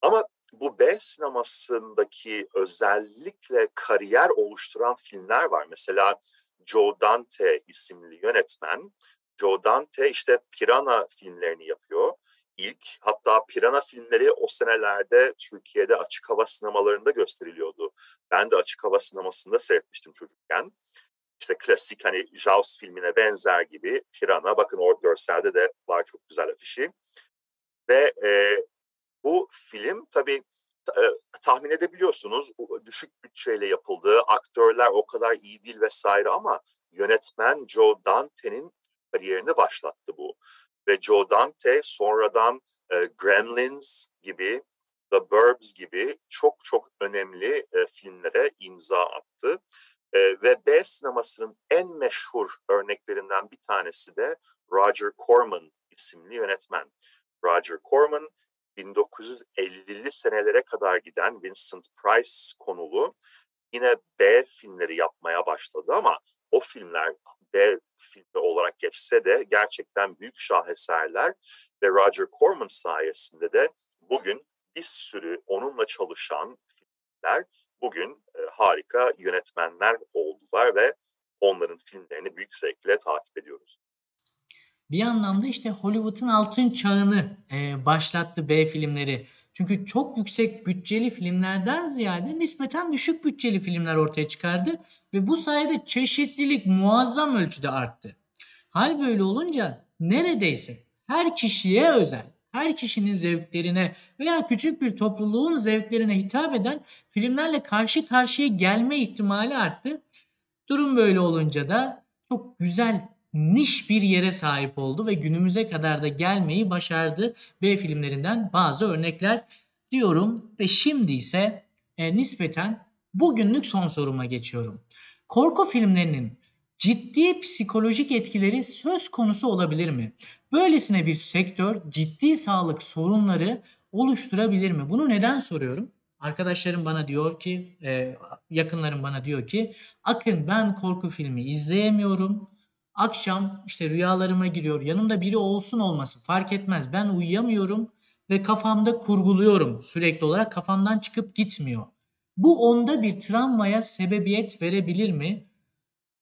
Ama bu B sinemasındaki özellikle kariyer oluşturan filmler var. Mesela Joe Dante isimli yönetmen. Joe Dante işte Piranha filmlerini yapıyor. İlk, hatta Piranha filmleri o senelerde Türkiye'de açık hava sinemalarında gösteriliyordu. Ben de açık hava sinemasında seyretmiştim çocukken. İşte klasik hani Jaws filmine benzer gibi Piranha. Bakın o görselde de var çok güzel afişi. Ve e, bu film tabii e, tahmin edebiliyorsunuz düşük bütçeyle yapıldı. Aktörler o kadar iyi değil vesaire ama yönetmen Joe Dante'nin kariyerini başlattı bu. Ve Joe Dante sonradan e, Gremlins gibi, The Burbs gibi çok çok önemli e, filmlere imza attı. E, ve B sinemasının en meşhur örneklerinden bir tanesi de Roger Corman isimli yönetmen. Roger Corman bin dokuz yüz ellili senelere kadar giden Vincent Price konulu yine B filmleri yapmaya başladı ama o filmler B filmi olarak geçse de gerçekten büyük şaheserler ve Roger Corman sayesinde de bugün bir sürü onunla çalışan filmler bugün e, harika yönetmenler oldular ve onların filmlerini büyük zevkle takip ediyoruz. Bir anlamda işte Hollywood'un altın çağını e, başlattı B filmleri. Çünkü çok yüksek bütçeli filmlerden ziyade nispeten düşük bütçeli filmler ortaya çıkardı ve bu sayede çeşitlilik muazzam ölçüde arttı. Hal böyle olunca neredeyse her kişiye özel, her kişinin zevklerine veya küçük bir topluluğun zevklerine hitap eden filmlerle karşı karşıya gelme ihtimali arttı. Durum böyle olunca da çok güzel niş bir yere sahip oldu ve günümüze kadar da gelmeyi başardı. B filmlerinden bazı örnekler diyorum ve şimdi ise e, nispeten bugünlük son soruma geçiyorum. Korku filmlerinin ciddi psikolojik etkileri söz konusu olabilir mi? Böylesine bir sektör ciddi sağlık sorunları oluşturabilir mi? Bunu neden soruyorum? Arkadaşlarım bana diyor ki, e, yakınlarım bana diyor ki, Akın ben korku filmi izleyemiyorum. Akşam işte rüyalarıma giriyor. Yanımda biri olsun olmasın fark etmez. Ben uyuyamıyorum ve kafamda kurguluyorum. Sürekli olarak kafamdan çıkıp gitmiyor. Bu onda bir travmaya sebebiyet verebilir mi?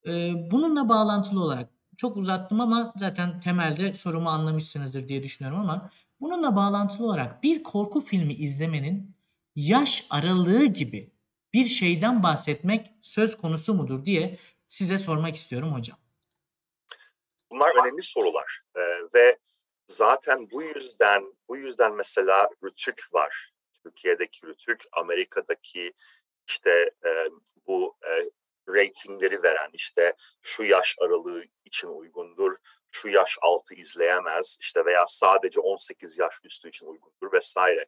Ee, bununla bağlantılı olarak çok uzattım ama zaten temelde sorumu anlamışsınızdır diye düşünüyorum ama bununla bağlantılı olarak bir korku filmi izlemenin yaş aralığı gibi bir şeyden bahsetmek söz konusu mudur diye size sormak istiyorum hocam. Bunlar önemli sorular ee, ve zaten bu yüzden bu yüzden mesela Rütük var. Türkiye'deki Rütük, Amerika'daki işte e, bu e, reytingleri veren işte şu yaş aralığı için uygundur, şu yaş altı izleyemez işte veya sadece on sekiz yaş üstü için uygundur vesaire.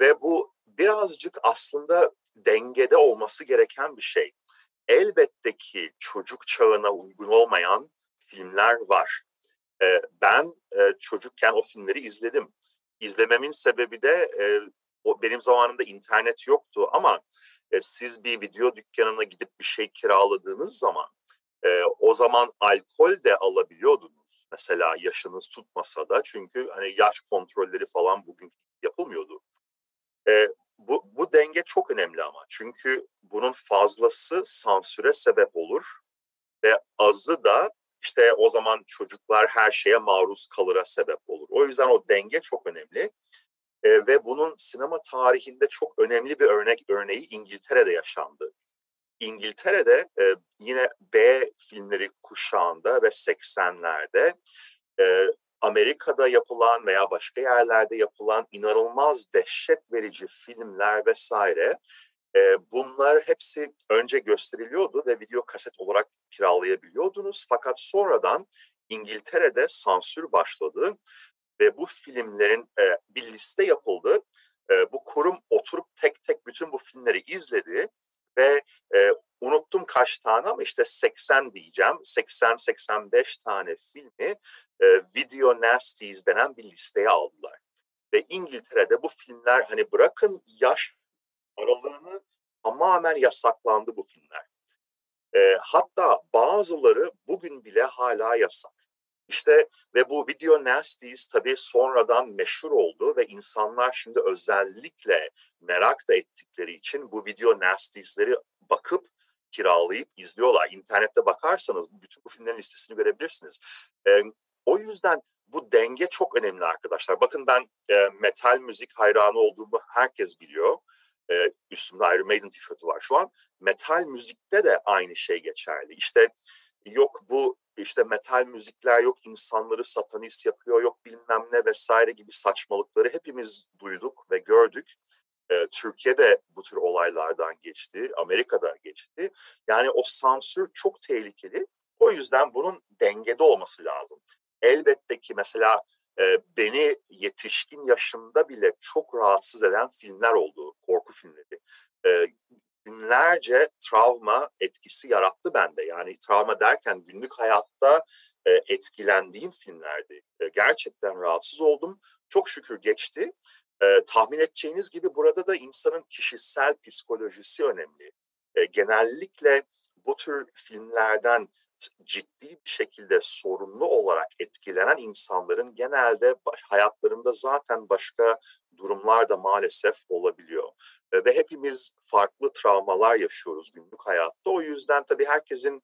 Ve bu birazcık aslında dengede olması gereken bir şey. Elbette ki çocuk çağına uygun olmayan filmler var. Ee, ben e, çocukken o filmleri izledim. İzlememin sebebi de e, o, benim zamanımda internet yoktu ama e, siz bir video dükkanına gidip bir şey kiraladığınız zaman e, o zaman alkol de alabiliyordunuz. Mesela yaşınız tutmasa da çünkü hani yaş kontrolleri falan bugün yapılmıyordu. E, bu, bu denge çok önemli ama çünkü bunun fazlası sansüre sebep olur ve azı da İşte o zaman çocuklar her şeye maruz kalıra sebep olur. O yüzden o denge çok önemli. E, ve bunun sinema tarihinde çok önemli bir örnek örneği İngiltere'de yaşandı. İngiltere'de e, yine B filmleri kuşağında ve seksenlerde e, Amerika'da yapılan veya başka yerlerde yapılan inanılmaz dehşet verici filmler vesaire. Bunlar hepsi önce gösteriliyordu ve video kaset olarak kiralayabiliyordunuz. Fakat sonradan İngiltere'de sansür başladı ve bu filmlerin bir liste yapıldı. Bu kurum oturup tek tek bütün bu filmleri izledi ve unuttum kaç tane ama işte seksen diyeceğim. seksen seksen beş tane filmi Video Nasties denen bir listeye aldılar. Ve İngiltere'de bu filmler hani bırakın yaş aralığını tamamen yasaklandı bu filmler. E, hatta bazıları bugün bile hala yasak. İşte ve bu Video Nasties tabii sonradan meşhur oldu ve insanlar şimdi özellikle merak da ettikleri için bu Video Nasties'leri bakıp kiralayıp izliyorlar. İnternette bakarsanız bütün bu filmlerin listesini görebilirsiniz. E, o yüzden bu denge çok önemli arkadaşlar. Bakın ben e, metal müzik hayranı olduğumu herkes biliyor. Ee, üstümde Iron Maiden tişörtü var şu an. Metal müzikte de aynı şey geçerli. İşte yok bu işte metal müzikler yok insanları satanist yapıyor yok bilmem ne vesaire gibi saçmalıkları hepimiz duyduk ve gördük. Ee, Türkiye'de bu tür olaylardan geçti. Amerika'da geçti. Yani o sansür çok tehlikeli. O yüzden bunun dengede olması lazım. Elbette ki mesela beni yetişkin yaşımda bile çok rahatsız eden filmler oldu, korku filmleri. E, günlerce travma etkisi yarattı bende. Yani travma derken günlük hayatta e, etkilendiğim filmlerdi. E, gerçekten rahatsız oldum. Çok şükür geçti. E, tahmin edeceğiniz gibi burada da insanın kişisel psikolojisi önemli. E, genellikle bu tür filmlerden ciddi bir şekilde sorumlu olarak etkilenen insanların genelde hayatlarında zaten başka durumlar da maalesef olabiliyor. Ve hepimiz farklı travmalar yaşıyoruz günlük hayatta. O yüzden tabii herkesin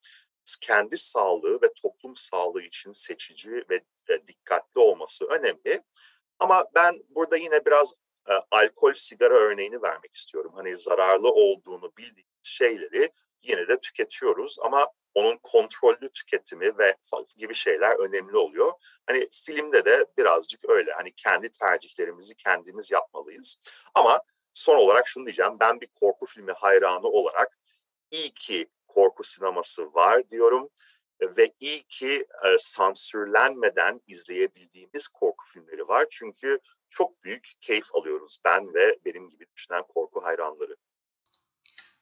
kendi sağlığı ve toplum sağlığı için seçici ve dikkatli olması önemli. Ama ben burada yine biraz e, alkol, sigara örneğini vermek istiyorum. Hani zararlı olduğunu bildiğimiz şeyleri yine de tüketiyoruz ama onun kontrollü tüketimi ve gibi şeyler önemli oluyor. Hani filmde de birazcık öyle. Hani kendi tercihlerimizi kendimiz yapmalıyız. Ama son olarak şunu diyeceğim. Ben bir korku filmi hayranı olarak iyi ki korku sineması var diyorum. Ve iyi ki e, sansürlenmeden izleyebildiğimiz korku filmleri var. Çünkü çok büyük keyif alıyoruz. Ben ve benim gibi düşünen korku hayranları.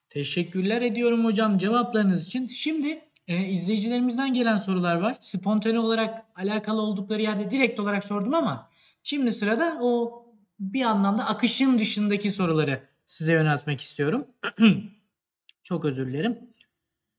Teşekkürler ediyorum hocam cevaplarınız için. Şimdi e, izleyicilerimizden gelen sorular var. Spontane olarak alakalı oldukları yerde direkt olarak sordum ama şimdi sırada o bir anlamda akışın dışındaki soruları size yöneltmek istiyorum. Çok özür dilerim.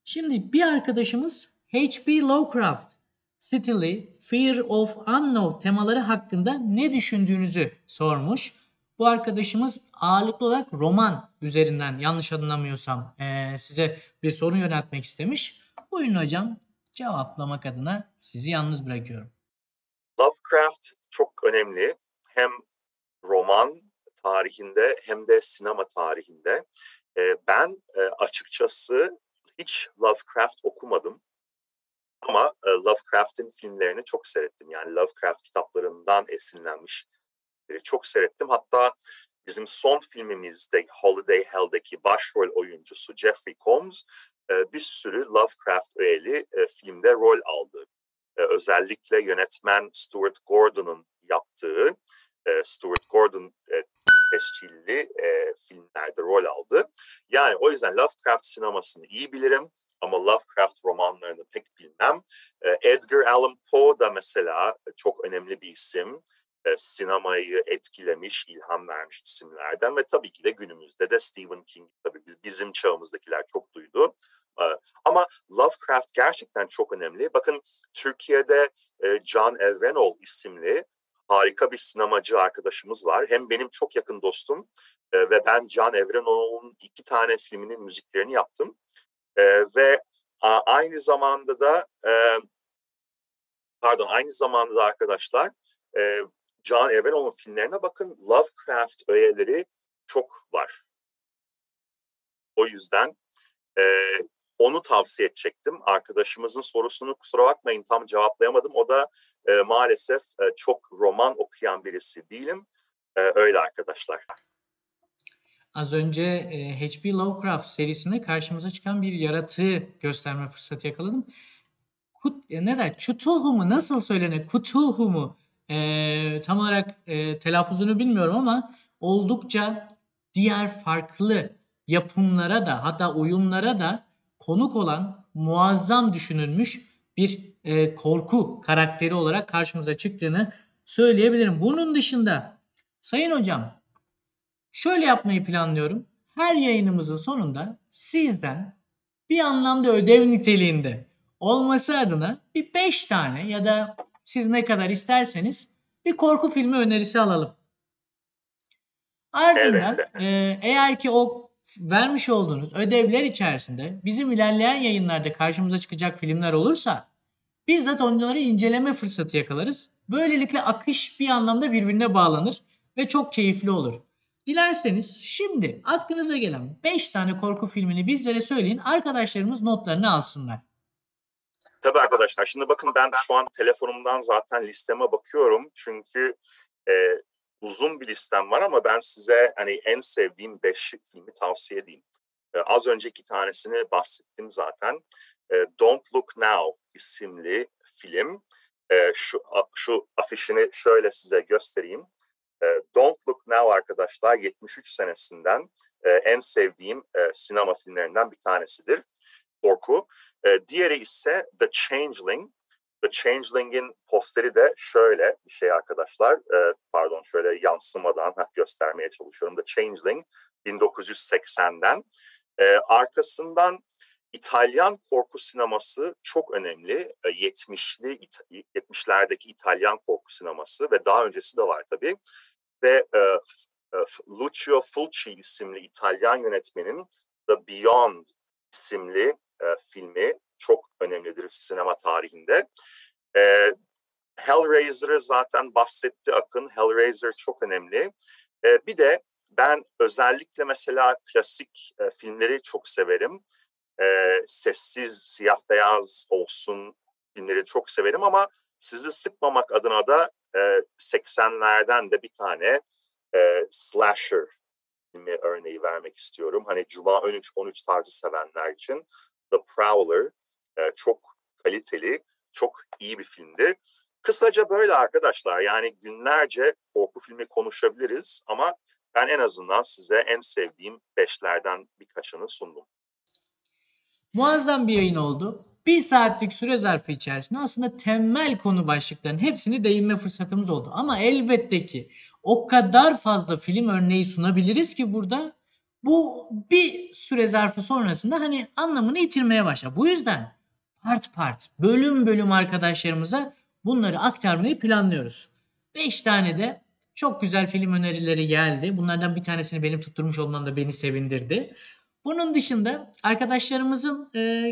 Şimdi bir arkadaşımız H P Lovecraft, Cthulhu, Fear of Unknown temaları hakkında ne düşündüğünüzü sormuş. Bu arkadaşımız ağırlıklı olarak roman üzerinden yanlış anlamıyorsam e, size bir soru yöneltmek istemiş. Buyurun hocam, cevaplamak adına sizi yalnız bırakıyorum. Lovecraft çok önemli. Hem roman tarihinde hem de sinema tarihinde. E, ben e, açıkçası hiç Lovecraft okumadım. Ama e, Lovecraft'ın filmlerini çok seyrettim. Yani Lovecraft kitaplarından esinlenmiş çok seyrettim. Hatta bizim son filmimizde Holiday Hell'deki başrol oyuncusu Jeffrey Combs bir sürü Lovecraft öğeli filmde rol aldı. Özellikle yönetmen Stuart Gordon'un yaptığı, Stuart Gordon tescilli e, filmlerde rol aldı. Yani o yüzden Lovecraft sinemasını iyi bilirim ama Lovecraft romanlarını pek bilmem. E, Edgar Allan Poe da mesela çok önemli bir isim. E, sinemayı etkilemiş, ilham vermiş isimlerden ve tabii ki de günümüzde de Stephen King, tabii bizim çağımızdakiler çok duydu. Ama Lovecraft gerçekten çok önemli. Bakın Türkiye'de Can Evrenol isimli harika bir sinemacı arkadaşımız var. Hem benim çok yakın dostum ve ben Can Evrenol'un iki tane filminin müziklerini yaptım. Ve aynı zamanda da pardon aynı zamanda da arkadaşlar Can Evrenol'un filmlerine bakın. Lovecraft öğeleri çok var. O yüzden onu tavsiye edecektim. Arkadaşımızın sorusunu kusura bakmayın tam cevaplayamadım. O da e, maalesef e, çok roman okuyan birisi değilim. E, öyle arkadaşlar. Az önce e, H P. Lovecraft serisinde karşımıza çıkan bir yaratığı gösterme fırsatı yakaladım. Kut, e, ne der? Cthulhu mu? Nasıl söylenir? Cthulhu mu? E, tam olarak e, telaffuzunu bilmiyorum ama oldukça diğer farklı yapımlara da hatta oyunlara da konuk olan muazzam düşünülmüş bir e, korku karakteri olarak karşımıza çıktığını söyleyebilirim. Bunun dışında Sayın Hocam şöyle yapmayı planlıyorum. Her yayınımızın sonunda sizden bir anlamda ödev niteliğinde olması adına bir beş tane ya da siz ne kadar isterseniz bir korku filmi önerisi alalım. Ardından evet. e, eğer ki o vermiş olduğunuz ödevler içerisinde bizim ilerleyen yayınlarda karşımıza çıkacak filmler olursa bizzat onları inceleme fırsatı yakalarız. Böylelikle akış bir anlamda birbirine bağlanır ve çok keyifli olur. Dilerseniz şimdi aklınıza gelen beş tane korku filmini bizlere söyleyin. Arkadaşlarımız notlarını alsınlar. Tabii arkadaşlar. Şimdi bakın ben şu an telefonumdan zaten listeme bakıyorum. Çünkü e, uzun bir listem var ama ben size hani en sevdiğim beş filmi tavsiye edeyim. Ee, az önce iki tanesini bahsettim zaten. Ee, Don't Look Now isimli film. Ee, şu şu afişini şöyle size göstereyim. Ee, Don't Look Now arkadaşlar yetmiş üç senesinden e, en sevdiğim e, sinema filmlerinden bir tanesidir. Korku. Ee, diğeri ise The Changeling. The Changeling'in posteri de şöyle bir şey arkadaşlar, e, pardon şöyle yansımadan heh, göstermeye çalışıyorum. The Changeling bin dokuz yüz seksenden. E, arkasından İtalyan korku sineması çok önemli. E, yetmişli, yetmişlerdeki İtalyan korku sineması ve daha öncesi de var tabii. Ve e, e, Lucio Fulci isimli İtalyan yönetmenin The Beyond isimli e, filmi çok önemlidir sinema tarihinde. Ee, Hellraiser'ı zaten bahsetti Akın. Hellraiser çok önemli. Ee, bir de ben özellikle mesela klasik e, filmleri çok severim. Ee, sessiz, siyah beyaz olsun filmleri çok severim ama sizi sıkmamak adına da e, seksenlerden de bir tane e, slasher filmi örneği vermek istiyorum. Hani Cuma on üç tarzı sevenler için The Prowler çok kaliteli, çok iyi bir filmdi. Kısaca böyle arkadaşlar, yani günlerce korku filmi konuşabiliriz ama ben en azından size en sevdiğim beşlerden birkaçını sundum. Muazzam bir yayın oldu. Bir saatlik süre zarfı içerisinde aslında temel konu başlıklarının hepsini değinme fırsatımız oldu. Ama elbette ki o kadar fazla film örneği sunabiliriz ki burada bu bir süre zarfı sonrasında hani anlamını yitirmeye başlar. Bu yüzden part part, bölüm bölüm arkadaşlarımıza bunları aktarmayı planlıyoruz. beş tane de çok güzel film önerileri geldi. Bunlardan bir tanesini benim tutturmuş olmam da beni sevindirdi. Bunun dışında arkadaşlarımızın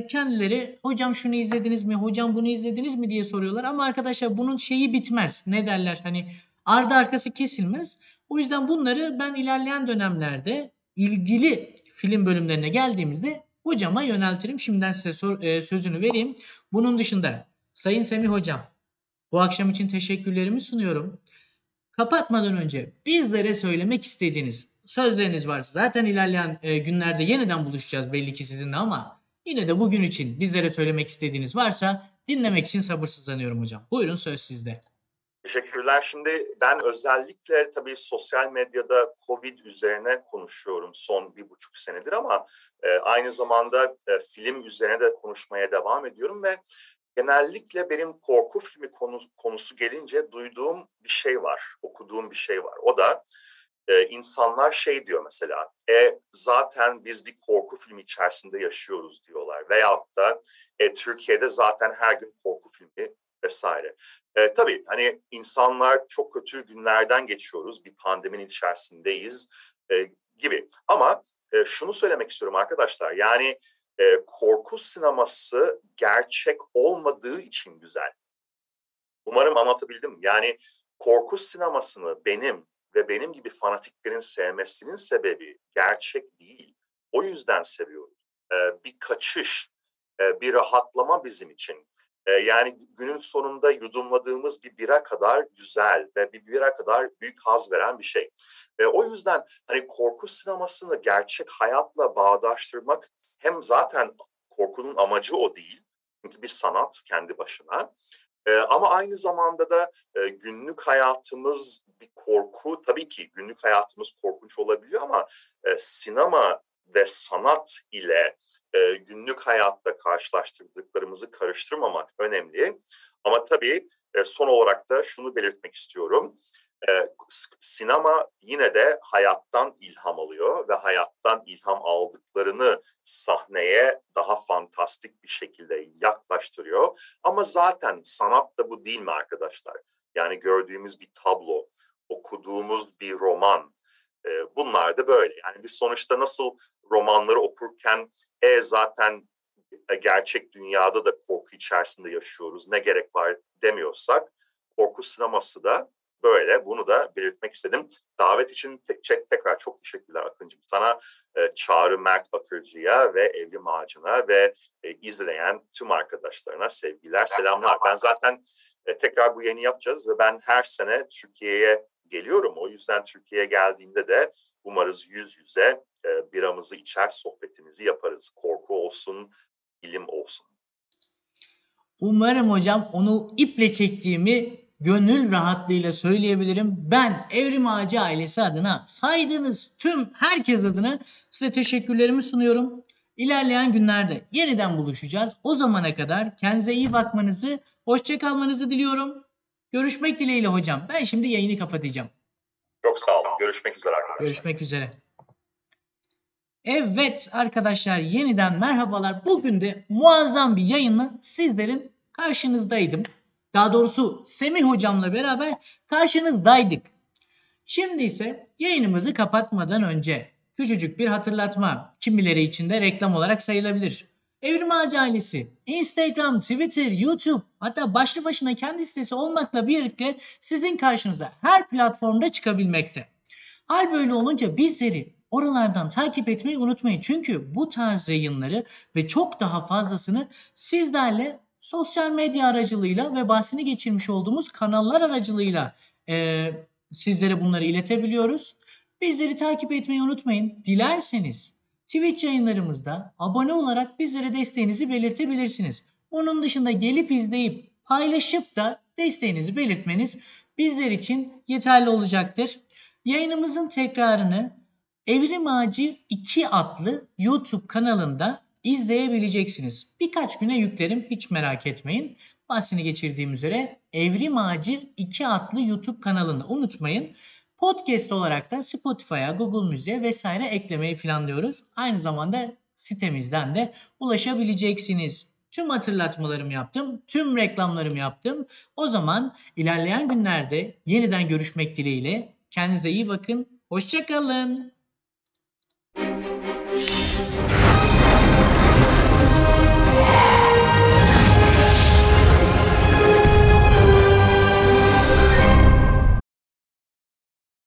kendileri hocam şunu izlediniz mi, hocam bunu izlediniz mi diye soruyorlar. Ama arkadaşlar bunun şeyi bitmez. Ne derler hani ardı arkası kesilmez. O yüzden bunları ben ilerleyen dönemlerde ilgili film bölümlerine geldiğimizde hocama yöneltirim. Şimdiden size sor, e, sözünü vereyim. Bunun dışında Sayın Semih Hocam bu akşam için teşekkürlerimi sunuyorum. Kapatmadan önce bizlere söylemek istediğiniz sözleriniz varsa zaten ilerleyen e, günlerde yeniden buluşacağız belli ki sizinle ama yine de bugün için bizlere söylemek istediğiniz varsa dinlemek için sabırsızlanıyorum hocam. Buyurun söz sizde. Teşekkürler. Şimdi ben özellikle tabii sosyal medyada COVID üzerine konuşuyorum son bir buçuk senedir ama e, aynı zamanda e, film üzerine de konuşmaya devam ediyorum ve genellikle benim korku filmi konu, konusu gelince duyduğum bir şey var, okuduğum bir şey var. O da e, insanlar şey diyor mesela, e, zaten biz bir korku filmi içerisinde yaşıyoruz diyorlar veyahut da e, Türkiye'de zaten her gün korku filmi vesaire. E, tabii hani insanlar çok kötü günlerden geçiyoruz, bir pandeminin içerisindeyiz e, gibi. Ama e, şunu söylemek istiyorum arkadaşlar, yani e, korku sineması gerçek olmadığı için güzel. Umarım anlatabildim. Yani korku sinemasını benim ve benim gibi fanatiklerin sevmesinin sebebi gerçek değil. O yüzden seviyoruz. E, bir kaçış, e, bir rahatlama bizim için. Yani günün sonunda yudumladığımız bir bira kadar güzel ve bir bira kadar büyük haz veren bir şey. E, o yüzden hani korku sinemasını gerçek hayatla bağdaştırmak hem zaten korkunun amacı o değil. Çünkü bir sanat kendi başına. E, ama aynı zamanda da e, günlük hayatımız bir korku. Tabii ki günlük hayatımız korkunç olabiliyor ama e, sinema ve sanat ile e, günlük hayatta karşılaştırdıklarımızı karıştırmamak önemli. Ama tabii e, son olarak da şunu belirtmek istiyorum. E, sinema yine de hayattan ilham alıyor ve hayattan ilham aldıklarını sahneye daha fantastik bir şekilde yaklaştırıyor. Ama zaten sanat da bu değil mi arkadaşlar? Yani gördüğümüz bir tablo, okuduğumuz bir roman, e, bunlar da böyle. Yani biz sonuçta nasıl romanları okurken e zaten gerçek dünyada da korku içerisinde yaşıyoruz, ne gerek var demiyorsak, korku sineması da böyle. Bunu da belirtmek istedim. Davet için te- tekrar çok teşekkürler Akıncığım. Sana, e, Çağrı Mert Bakırcı'ya ve Evrim Ağacı'na ve e, izleyen tüm arkadaşlarına sevgiler, selamlar. Ben zaten e, tekrar bu yayını yapacağız ve ben her sene Türkiye'ye geliyorum. O yüzden Türkiye'ye geldiğimde de umarız yüz yüze e, biramızı içer, sohbetimizi yaparız. Korku olsun, bilim olsun. Umarım hocam, onu iple çektiğimi gönül rahatlığıyla söyleyebilirim. Ben Evrim Ağacı ailesi adına, saydığınız tüm herkes adına size teşekkürlerimi sunuyorum. İlerleyen günlerde yeniden buluşacağız. O zamana kadar kendinize iyi bakmanızı, hoşça kalmanızı diliyorum. Görüşmek dileğiyle hocam. Ben şimdi yayını kapatacağım. Çok sağ olun. Görüşmek üzere arkadaşlar. Görüşmek üzere. Evet arkadaşlar, yeniden merhabalar. Bugün de muazzam bir yayınla sizlerin karşınızdaydım. Daha doğrusu Semih hocamla beraber karşınızdaydık. Şimdi ise yayınımızı kapatmadan önce küçücük bir hatırlatma. Kimileri için de reklam olarak sayılabilir. Evrim Ağacı ailesi Instagram, Twitter, YouTube, hatta başlı başına kendi sitesi olmakla birlikte sizin karşınıza her platformda çıkabilmekte. Hal böyle olunca bizleri oralardan takip etmeyi unutmayın. Çünkü bu tarz yayınları ve çok daha fazlasını sizlerle sosyal medya aracılığıyla ve bahsini geçirmiş olduğumuz kanallar aracılığıyla e, sizlere bunları iletebiliyoruz. Bizleri takip etmeyi unutmayın. Dilerseniz Twitch yayınlarımızda abone olarak bizlere desteğinizi belirtebilirsiniz. Onun dışında gelip izleyip paylaşıp da desteğinizi belirtmeniz bizler için yeterli olacaktır. Yayınımızın tekrarını Evrim Ağacı iki adlı YouTube kanalında izleyebileceksiniz. Birkaç güne yüklerim, hiç merak etmeyin. Bahsini geçirdiğim üzere Evrim Ağacı iki adlı YouTube kanalını unutmayın. Podcast olarak da Spotify'a, Google Müziğe vesaire eklemeyi planlıyoruz. Aynı zamanda sitemizden de ulaşabileceksiniz. Tüm hatırlatmalarımı yaptım, tüm reklamlarımı yaptım. O zaman ilerleyen günlerde yeniden görüşmek dileğiyle. Kendinize iyi bakın, hoşça kalın.